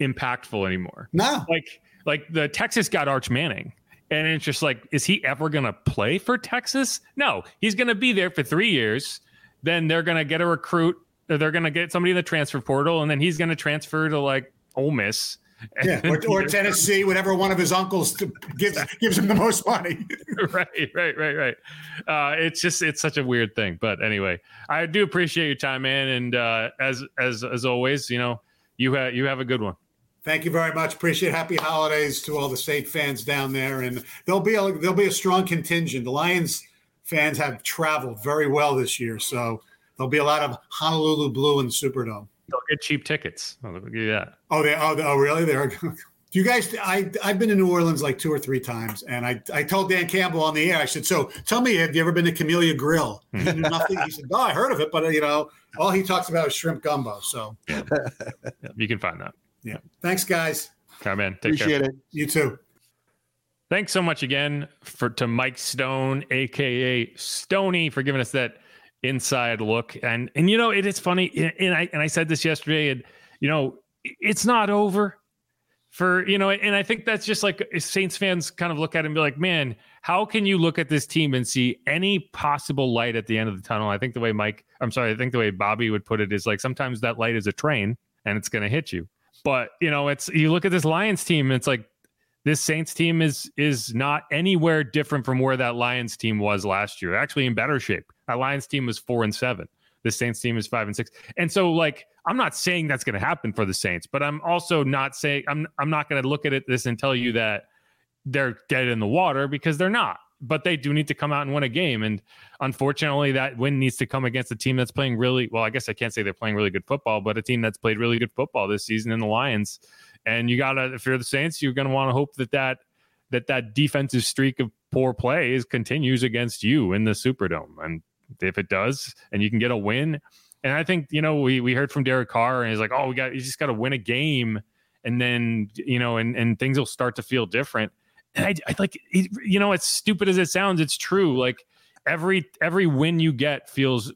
impactful anymore. No, like like the Texas got Arch Manning. And it's just like, is he ever going to play for Texas? No, he's going to be there for three years. Then they're going to get a recruit. Or they're going to get somebody in the transfer portal, and then he's going to transfer to like Ole Miss. Yeah, or, or Tennessee, whatever one of his uncles to, gives gives him the most money. Right, right, right, right. Uh, it's just it's such a weird thing. But anyway, I do appreciate your time, man. And uh, as as as always, you know, you ha- you have a good one. Thank you very much. Appreciate it. Happy holidays to all the state fans down there. And there'll be a, there'll be a strong contingent. The Lions fans have traveled very well this year, so there'll be a lot of Honolulu Blue in the Superdome. They'll get cheap tickets. Oh, yeah. Oh, they, oh, oh really? They are. You guys, I, I've been to New Orleans like two or three times, and I, I told Dan Campbell on the air, I said, so tell me, have you ever been to Camellia Grill? He knew nothing. He said, no, I heard of it, but, you know, all he talks about is shrimp gumbo. So yeah. You can find that. Yeah. Thanks, guys. All right, man. Take care. Appreciate it. You too. Thanks so much again for to Mike Stone, a k a. Stoney, for giving us that inside look. And, and you know, it is funny, and I and I said this yesterday, and, you know, it's not over for, you know, and I think that's just like Saints fans kind of look at it and be like, man, how can you look at this team and see any possible light at the end of the tunnel? I think the way Mike, I'm sorry, I think the way Bobby would put it is like sometimes that light is a train and it's going to hit you. But, you know, it's you look at this Lions team, and it's like this Saints team is is not anywhere different from where that Lions team was last year. Actually, in better shape. That Lions team was four and seven. The Saints team is five and six. And so, like, I'm not saying that's going to happen for the Saints, but I'm also not saying I'm I'm not going to look at it this and tell you that they're dead in the water, because they're not. But they do need to come out and win a game. And unfortunately, that win needs to come against a team that's playing really well. I guess I can't say they're playing really good football, but a team that's played really good football this season in the Lions. And you got to, if you're the Saints, you're going to want to hope that that, that that defensive streak of poor plays continues against you in the Superdome. And if it does, and you can get a win. And I think, you know, we, we heard from Derek Carr, and he's like, oh, we got, you just got to win a game. And then, you know, and, and things will start to feel different. And I, I like, you know, as stupid as it sounds, it's true. Like every every win you get feels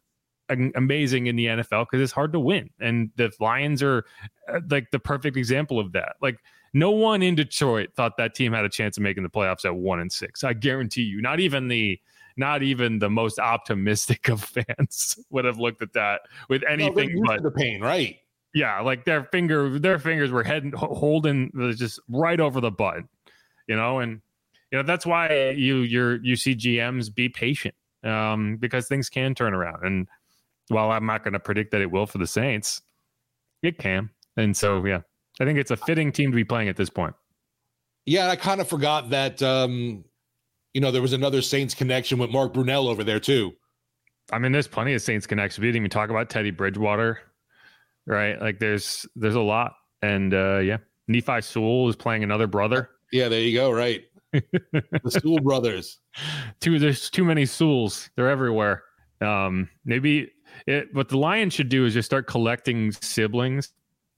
amazing in the N F L because it's hard to win. And the Lions are uh, like the perfect example of that. Like no one in Detroit thought that team had a chance of making the playoffs at one and six. I guarantee you, not even the not even the most optimistic of fans would have looked at that with anything no, but the pain, right? Yeah, like their finger, their fingers were heading holding just right over the button. You know, and you know that's why you you're you see G Ms be patient um, because things can turn around. And while I'm not going to predict that it will for the Saints, it can. And so, yeah, I think it's a fitting team to be playing at this point. Yeah, and I kind of forgot that um, you know there was another Saints connection with Mark Brunell over there too. I mean, there's plenty of Saints connects. We didn't even talk about Teddy Bridgewater, right? Like there's, there's a lot. And uh, yeah, Nephi Sewell is playing another brother. Yeah, there you go. Right. The Sewell brothers. Too, there's too many Sewells. They're everywhere. Um, maybe it, what the Lions should do is just start collecting siblings,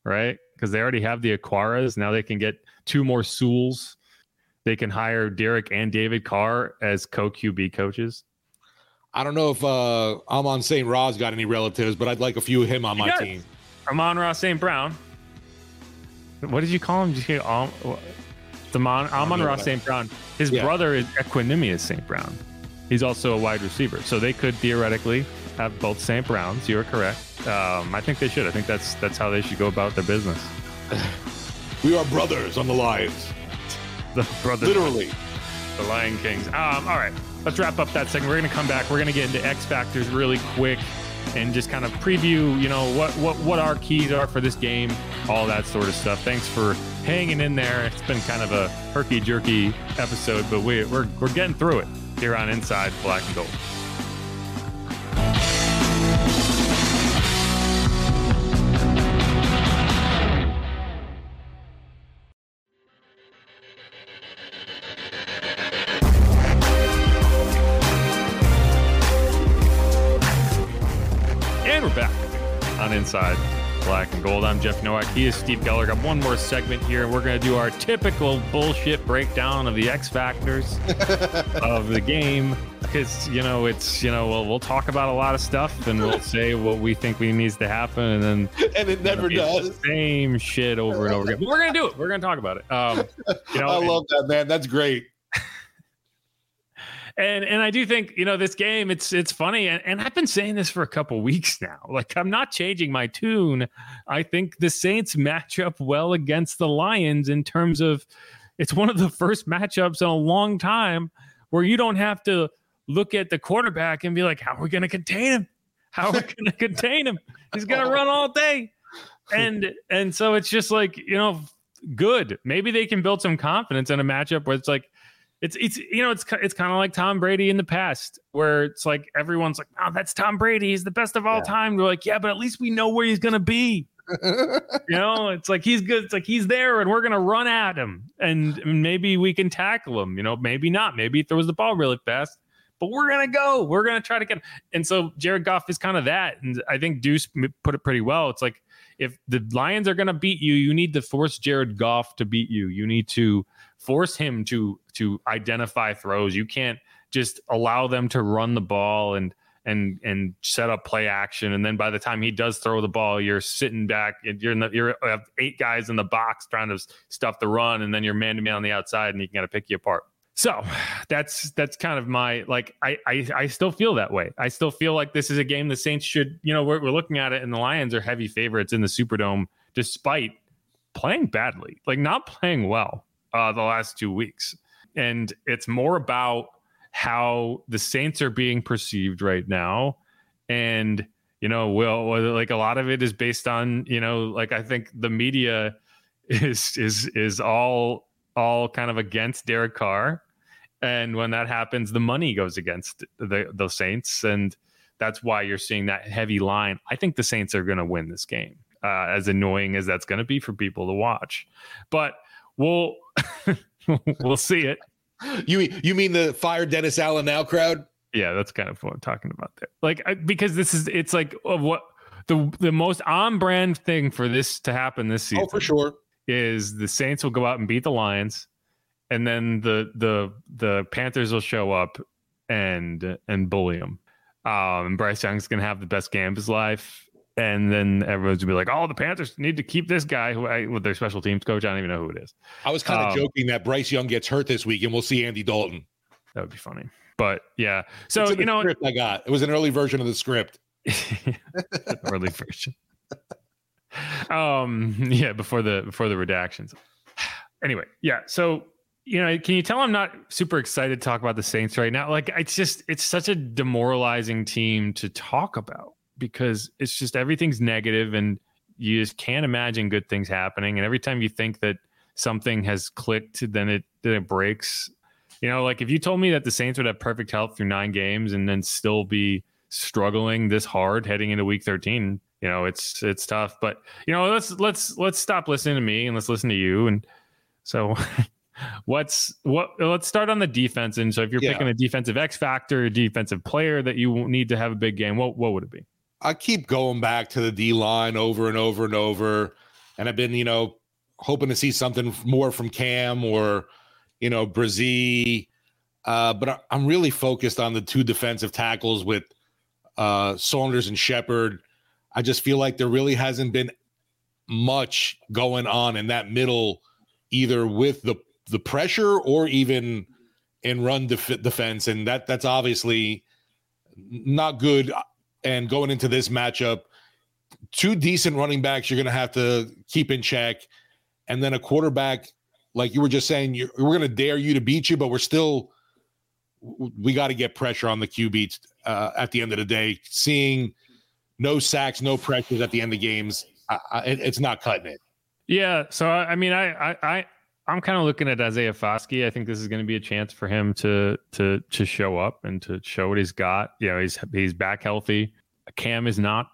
right? Because they already have the Aquaras. Now they can get two more Sewells. They can hire Derek and David Carr as co-Q B coaches. I don't know if uh, Amon Saint Ra's got any relatives, but I'd like a few of him on he my does. team. Amon-Ra Saint Brown. What did you call him? Did you say um, Amon, Amon-Ra Saint Brown? His yeah. brother is Equanimeous Saint Brown. He's also a wide receiver. So they could theoretically have both Saint Browns. You're correct. Um, I think they should. I think that's that's how they should go about their business. We are brothers on the Lions. The brothers. Literally. The Lion Kings. Um, all right. Let's wrap up that segment. We're going to come back. We're going to get into X Factors really quick and just kind of preview, you know, what, what, what our keys are for this game, all that sort of stuff. Thanks for hanging in there. It's been kind of a herky-jerky episode, but we, we're we're getting through it here on Inside Black and Gold. Inside Black and Gold. I'm Jeff Nowak. He is Steve Geller. Got one more segment here, and we're going to do our typical bullshit breakdown of the X Factors of the game. Because, you know, it's, you know, we'll, we'll talk about a lot of stuff, and we'll say what we think we needs to happen, and then and it never you know, does. Same shit over and over again. But we're going to do it. We're going to talk about it. Um, you know, I love and, that, man. That's great. And and I do think, you know, this game, it's it's funny. And, and I've been saying this for a couple weeks now. Like, I'm not changing my tune. I think the Saints match up well against the Lions in terms of it's one of the first matchups in a long time where you don't have to look at the quarterback and be like, how are we going to contain him? How are we going to contain him? He's going to run all day. And and so it's just like, you know, good. Maybe they can build some confidence in a matchup where it's like, It's it's you know it's it's kind of like Tom Brady in the past where it's like everyone's like, oh, that's Tom Brady, he's the best of all yeah. time. We're like, yeah, but at least we know where he's gonna be. You know, it's like he's good. It's like he's there, and we're gonna run at him, and maybe we can tackle him. You know, maybe not. Maybe he throws the ball really fast, but we're gonna go. We're gonna try to get him. And so Jared Goff is kind of that, and I think Deuce put it pretty well. It's like if the Lions are gonna beat you, you need to force Jared Goff to beat you. You need to force him to to identify throws. You can't just allow them to run the ball and and and set up play action. And then by the time he does throw the ball, you're sitting back and you're in the, you're you have eight guys in the box trying to stuff the run, and then you're man to man on the outside, and he can kind of pick you apart. So that's that's kind of my like I, I I still feel that way. I still feel like this is a game the Saints should, you know, we're, we're looking at it, and the Lions are heavy favorites in the Superdome despite playing badly, like not playing well. Uh, the last two weeks. And it's more about how the Saints are being perceived right now. And, you know, well, like a lot of it is based on, you know, like I think the media is, is, is all, all kind of against Derek Carr. And when that happens, the money goes against the, the Saints. And that's why you're seeing that heavy line. I think the Saints are going to win this game, uh, as annoying as that's going to be for people to watch. But We'll we'll see it. You you mean the fire Dennis Allen now crowd? Yeah, that's kind of what I'm talking about there. Like I, because this is it's like of what the the most on brand thing for this to happen this season. Oh, for sure. Is the Saints will go out and beat the Lions, and then the the the Panthers will show up and and bully them. Um, and Bryce Young's gonna have the best game of his life. And then everyone's gonna be like, "Oh, the Panthers need to keep this guy who I, with their special teams coach. I don't even know who it is." I was kind of um, joking that Bryce Young gets hurt this week, and we'll see Andy Dalton. That would be funny, but yeah. So it's in you know, script I got it was an early version of the script. Early version. Um, yeah, before the before the redactions. Anyway, yeah. So you know, can you tell I'm not super excited to talk about the Saints right now? Like, it's just it's such a demoralizing team to talk about. Because it's just everything's negative and you just can't imagine good things happening. And every time you think that something has clicked, then it then it breaks. You know, like if you told me that the Saints would have perfect health through nine games and then still be struggling this hard heading into week thirteen, you know, it's, it's tough, but you know, let's, let's, let's stop listening to me and let's listen to you. And so what's what, let's start on the defense. And so if you're yeah. picking a defensive X factor, a defensive player that you need to have a big game, what, what would it be? I keep going back to the D line over and over and over. And I've been, you know, hoping to see something more from Cam or, you know, Brazee. Uh, but I, I'm really focused on the two defensive tackles with uh, Saunders and Shepard. I just feel like there really hasn't been much going on in that middle, either with the, the pressure or even in run def- defense. And that that's obviously not good. And going into this matchup, two decent running backs you're going to have to keep in check. And then a quarterback, like you were just saying, you're, we're going to dare you to beat you, but we're still – we got to get pressure on the Q B uh, at the end of the day. Seeing no sacks, no pressures at the end of games, I, I, it's not cutting it. Yeah, so, I, I mean, I, I, I, I'm kind of looking at Isaiah Foskey. I think this is going to be a chance for him to to to show up and to show what he's got. You know, he's he's back healthy. Cam is not.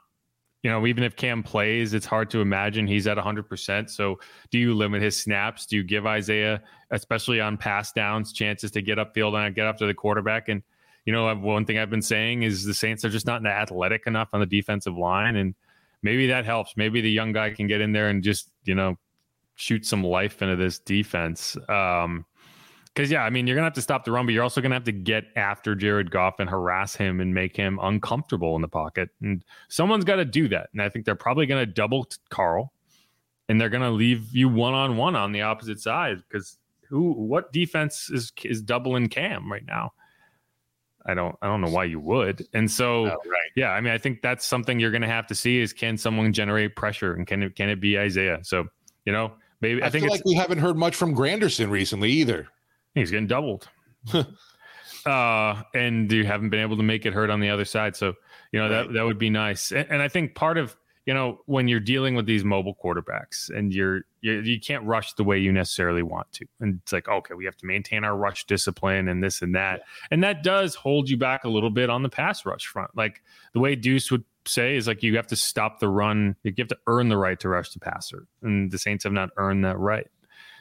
You know, even if Cam plays, it's hard to imagine he's at one hundred percent. So do you limit his snaps? Do you give Isaiah, especially on pass downs, chances to get upfield and get up to the quarterback? And, you know, one thing I've been saying is the Saints are just not athletic enough on the defensive line. And maybe that helps. Maybe the young guy can get in there and just, you know, shoot some life into this defense. Um, Because, yeah, I mean, you're going to have to stop the run, but you're also going to have to get after Jared Goff and harass him and make him uncomfortable in the pocket. And someone's got to do that. And I think they're probably going to double Carl, and they're going to leave you one-on-one on the opposite side, because who, what defense is is doubling Cam right now? I don't I don't know why you would. And so, oh, right. yeah, I mean, I think that's something you're going to have to see is, can someone generate pressure, and can it, can it be Isaiah? So, you know, maybe I, I think feel it's, like we haven't heard much from Granderson recently either. He's getting doubled. uh, and you haven't been able to make it hurt on the other side. So, you know, that, that would be nice. And, and I think part of, you know, when you're dealing with these mobile quarterbacks and you're, you're, you can't rush the way you necessarily want to. And it's like, okay, we have to maintain our rush discipline and this and that. And that does hold you back a little bit on the pass rush front. Like the way Deuce would say is, like, you have to stop the run. You have to earn the right to rush the passer. And the Saints have not earned that right.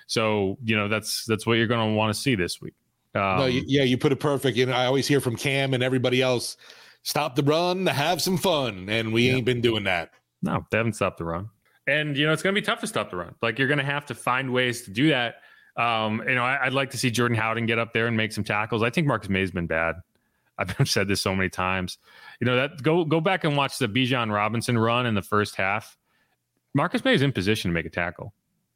So, you know, that's that's what you're going to want to see this week. Um, no, you, yeah, you put it perfect. And you know, I always hear from Cam and everybody else, stop the run, have some fun. And we yeah. ain't been doing that. No, they haven't stopped the run. And, you know, it's going to be tough to stop the run. Like, you're going to have to find ways to do that. Um, you know, I, I'd like to see Jordan Howden get up there and make some tackles. I think Marcus May has been bad. I've said this so many times. You know, that go, go back and watch the Bijan Robinson run in the first half. Marcus May is in position to make a tackle.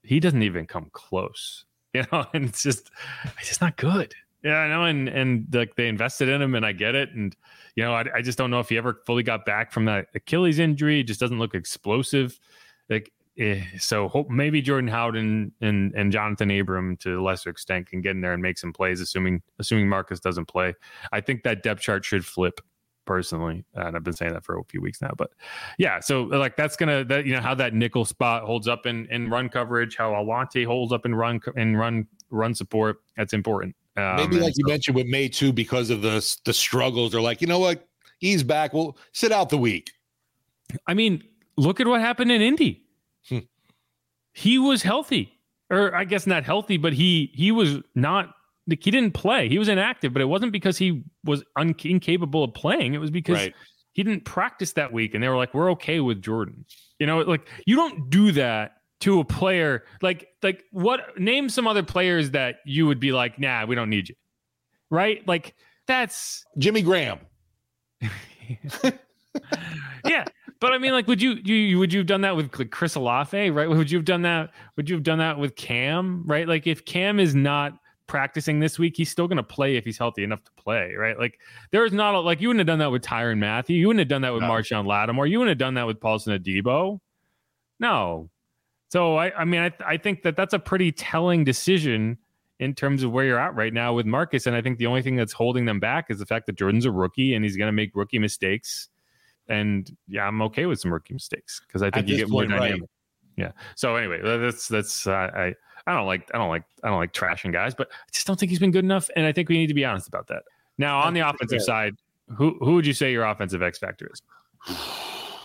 He doesn't even come close, you know, and it's just, it's just not good. Yeah, I know. And, and like, they invested in him, and I get it. And, you know, I, I just don't know if he ever fully got back from that Achilles injury. It just doesn't look explosive. Like, eh, so hope maybe Jordan Howden and, and Jonathan Abram to a lesser extent can get in there and make some plays, assuming, assuming Marcus doesn't play. I think that depth chart should flip. Personally, and I've been saying that for a few weeks now, but yeah, so like that's gonna that you know how that nickel spot holds up in, in run coverage, how Alante holds up in run and run run support. That's important. Um, Maybe like so, you mentioned with May too, because of the the struggles. They're like, you know what, he's back. We'll sit out the week. I mean, look at what happened in Indy. Hmm. He was healthy, or I guess not healthy, but he he was not. Like, he didn't play. He was inactive, but it wasn't because he was un- incapable of playing. It was because right. he didn't practice that week. And they were like, we're okay with Jordan. You know, like, you don't do that to a player. Like, like what? Name some other players that you would be like, nah, we don't need you. Right? Like, that's Jimmy Graham. yeah. But I mean, like, would you, you, would you have done that with like, Chris Olave? Right? Would you have done that? Would you have done that with Cam? Right? Like, if Cam is not practicing this week, he's still going to play if he's healthy enough to play, right? Like, there is not a, like, you wouldn't have done that with Tyrann Mathieu. You wouldn't have done that with no. Marshawn Lattimore. You wouldn't have done that with Paulson Adebo. No. So, I, I mean, I, I think that that's a pretty telling decision in terms of where you're at right now with Marcus. And I think the only thing that's holding them back is the fact that Jordan's a rookie and he's going to make rookie mistakes. And yeah, I'm okay with some rookie mistakes because I think you get more dynamic. Right. Yeah. So anyway, that's, that's, uh, I, I don't like, I don't like, I don't like trashing guys, but I just don't think he's been good enough. And I think we need to be honest about that. Now on the offensive side, who who would you say your offensive X factor is?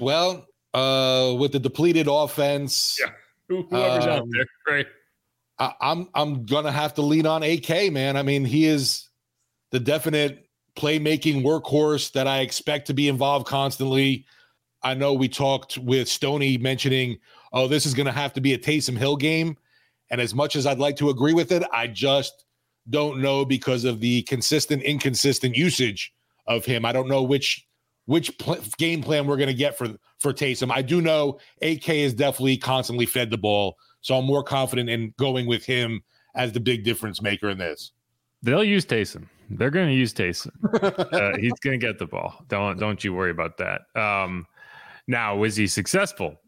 Well, uh, with the depleted offense, yeah, whoever's um, out there, right? I, I'm I'm gonna have to lean on A K, man. I mean, he is the definite playmaking workhorse that I expect to be involved constantly. I know we talked with Stoney mentioning, oh, this is gonna have to be a Taysom Hill game, and as much as I'd like to agree with it, I just don't know because of the consistent, inconsistent usage of him. I don't know which which pl- game plan we're going to get for for Taysom. I do know A K is definitely constantly fed the ball, so I'm more confident in going with him as the big difference maker in this. They'll use Taysom. They're going to use Taysom. uh, he's going to get the ball. Don't don't you worry about that. Um, now, is he successful?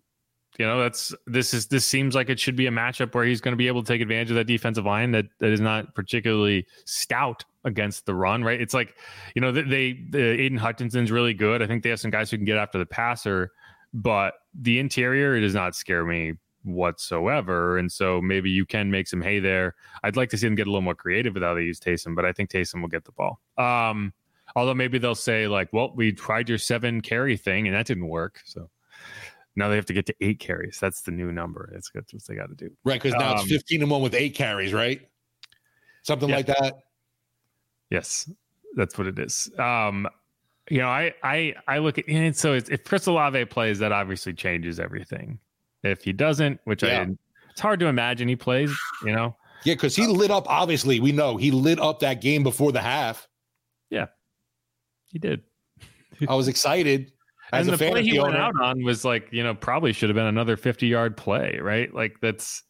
You know, that's this is this seems like it should be a matchup where he's going to be able to take advantage of that defensive line that, that is not particularly stout against the run, right? It's like, you know, they, they the Aiden Hutchinson's really good. I think they have some guys who can get after the passer, but the interior, it does not scare me whatsoever. And so maybe you can make some hay there. I'd like to see them get a little more creative with how they use Taysom, but I think Taysom will get the ball. Um, although maybe they'll say like, well, we tried your seven carry thing and that didn't work, so now they have to get to eight carries. That's the new number. That's what they got to do. Right, because now um, it's fifteen and one with eight carries, right? Something yeah. like that. Yes, that's what it is. Um, you know, I I, I look at and so it's, if Chris Olave plays, that obviously changes everything. If he doesn't, which yeah. I it's hard to imagine he plays, you know. Yeah, because he lit up. Obviously, we know he lit up that game before the half. Yeah, he did. I was excited. As and the play he went out on was like, you know, probably should have been another fifty-yard play, right? Like that's,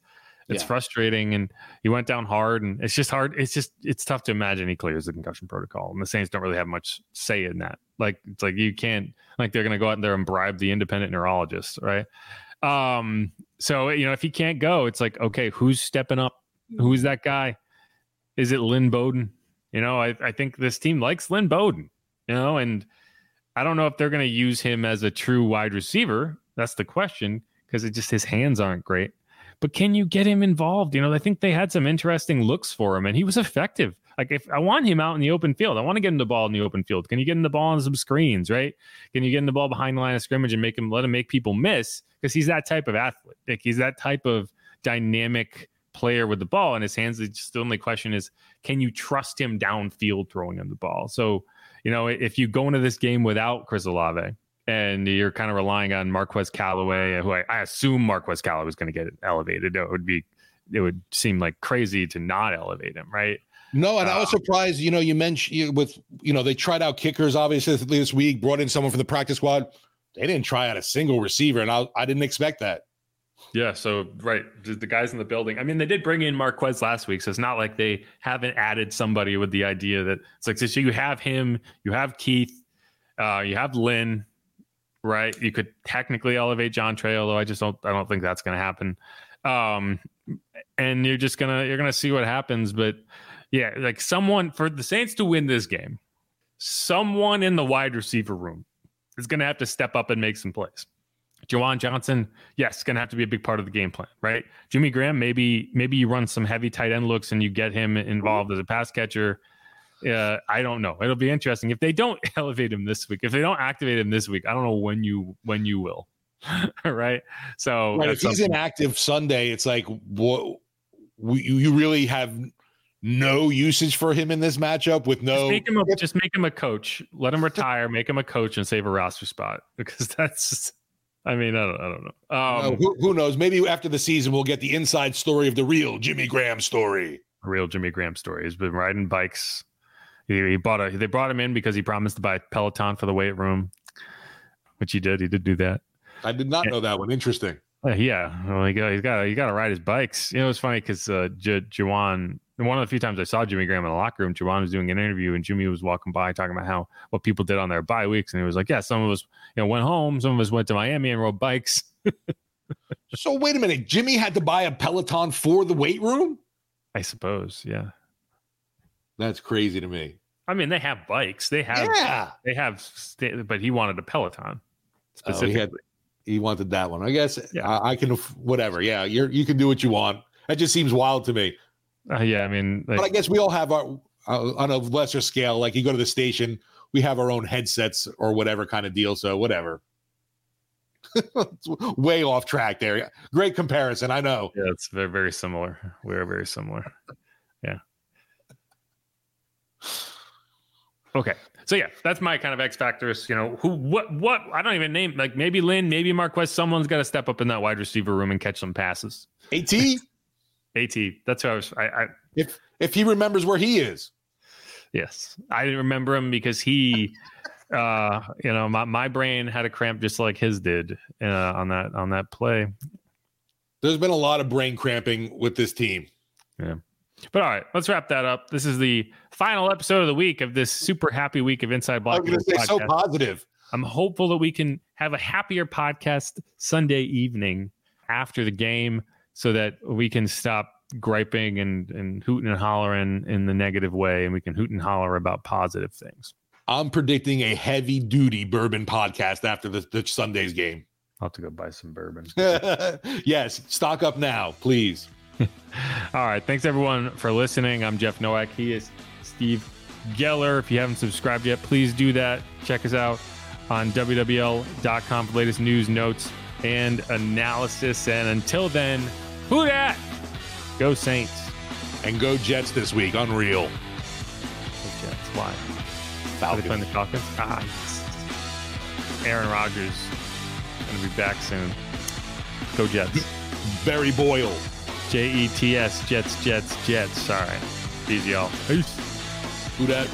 it's yeah. frustrating, and he went down hard, and it's just hard. It's just, it's tough to imagine he clears the concussion protocol, and the Saints don't really have much say in that. Like it's like you can't, like they're going to go out there and bribe the independent neurologist, right? Um, so you know, if he can't go, it's like, okay, who's stepping up? Who's that guy? Is it Lynn Bowden? You know, I, I think this team likes Lynn Bowden. You know, and I don't know if they're going to use him as a true wide receiver. That's the question, because it just his hands aren't great. But can you get him involved? You know, I think they had some interesting looks for him, and he was effective. Like, if I want him out in the open field, I want to get him the ball in the open field. Can you get him the ball on some screens, right? Can you get him the ball behind the line of scrimmage and make him let him make people miss? Because he's that type of athlete. Like, he's that type of dynamic player with the ball in his hands. It's the only question is, can you trust him downfield throwing him the ball? So, you know, if you go into this game without Chris Olave and you're kind of relying on Marquez Callaway, who I, I assume Marquez Callaway is going to get elevated, it would be, it would seem like crazy to not elevate him, right? No, and um, I was surprised. You know, you mentioned with, you know, they tried out kickers obviously this week, brought in someone from the practice squad. They didn't try out a single receiver, and I, I didn't expect that. Yeah, so right, the guys in the building. I mean, they did bring in Marquez last week, so it's not like they haven't added somebody with the idea that it's like, so you have him, you have Keith, uh, you have Lynn, right? You could technically elevate John Trey, although I just don't, I don't think that's going to happen. Um, and you're just gonna, you're gonna see what happens. But yeah, like someone for the Saints to win this game, someone in the wide receiver room is going to have to step up and make some plays. Juwan Johnson, yes, going to have to be a big part of the game plan, right? Jimmy Graham, maybe maybe you run some heavy tight end looks and you get him involved as a pass catcher. Uh, I don't know. It'll be interesting. If they don't elevate him this week, if they don't activate him this week, I don't know when you when you will, right? So right, if he's something. inactive Sunday, it's like what we, you really have no usage for him in this matchup with no. Just make him a, just make him a coach. Let him retire. Make him a coach and save a roster spot, because that's just, I mean, I don't, I don't know. Um, uh, who, who knows? Maybe after the season, we'll get the inside story of the real Jimmy Graham story. A real Jimmy Graham story. He's been riding bikes. He, he bought a. They brought him in because he promised to buy a Peloton for the weight room, which he did. He did do that. I did not and, know that one. Interesting. Uh, yeah, well, he got, he's got. You got to ride his bikes. You know, it's funny because uh, J- Juwan. One of the few times I saw Jimmy Graham in the locker room, Juwan was doing an interview and Jimmy was walking by talking about how what people did on their bye weeks. And he was like, yeah, some of us, you know, went home. Some of us went to Miami and rode bikes. So wait a minute. Jimmy had to buy a Peloton for the weight room? I suppose. Yeah. That's crazy to me. I mean, they have bikes. They have, yeah. they have, but he wanted a Peloton specifically. Oh, he, had, he wanted that one. I guess yeah. I, I can, whatever. Yeah. You're, you can do what you want. That just seems wild to me. Uh, yeah, I mean, like, but I guess we all have our uh, on a lesser scale. Like you go to the station, we have our own headsets or whatever kind of deal. So whatever. Way off track there. Great comparison. I know. Yeah, it's very, very similar. We're very similar. Yeah. Okay. So yeah, that's my kind of X factors. You know, who, what, what, I don't even name, like maybe Lynn, maybe Marquez, someone's got to step up in that wide receiver room and catch some passes. AT? AT. That's who I was. I, I, if, if he remembers where he is. Yes. I didn't remember him because he, uh, you know, my, my brain had a cramp just like his did uh, on that, on that play. There's been a lot of brain cramping with this team. Yeah. But all right, let's wrap that up. This is the final episode of the week of this super happy week of Inside Block. I'm going to say podcast. So positive. I'm hopeful that we can have a happier podcast Sunday evening after the game so that we can stop griping and, and hooting and hollering in the negative way, and we can hoot and holler about positive things. I'm predicting a heavy-duty bourbon podcast after the, the Sunday's game. I'll have to go buy some bourbon. Yes, stock up now, please. All right. Thanks, everyone, for listening. I'm Jeff Nowak. He is Steve Geller. If you haven't subscribed yet, please do that. Check us out on W W L dot com for latest news, notes, and analysis. And until then, who dat? Go Saints. And go Jets this week. Unreal. Go Jets. Why? Falcons. Are they playing the Falcons? Ah, yes. Aaron Rodgers going to be back soon. Go Jets. Barry Boyle. J E T S, Jets, Jets, Jets. All right. Peace, y'all. Peace. Who dat?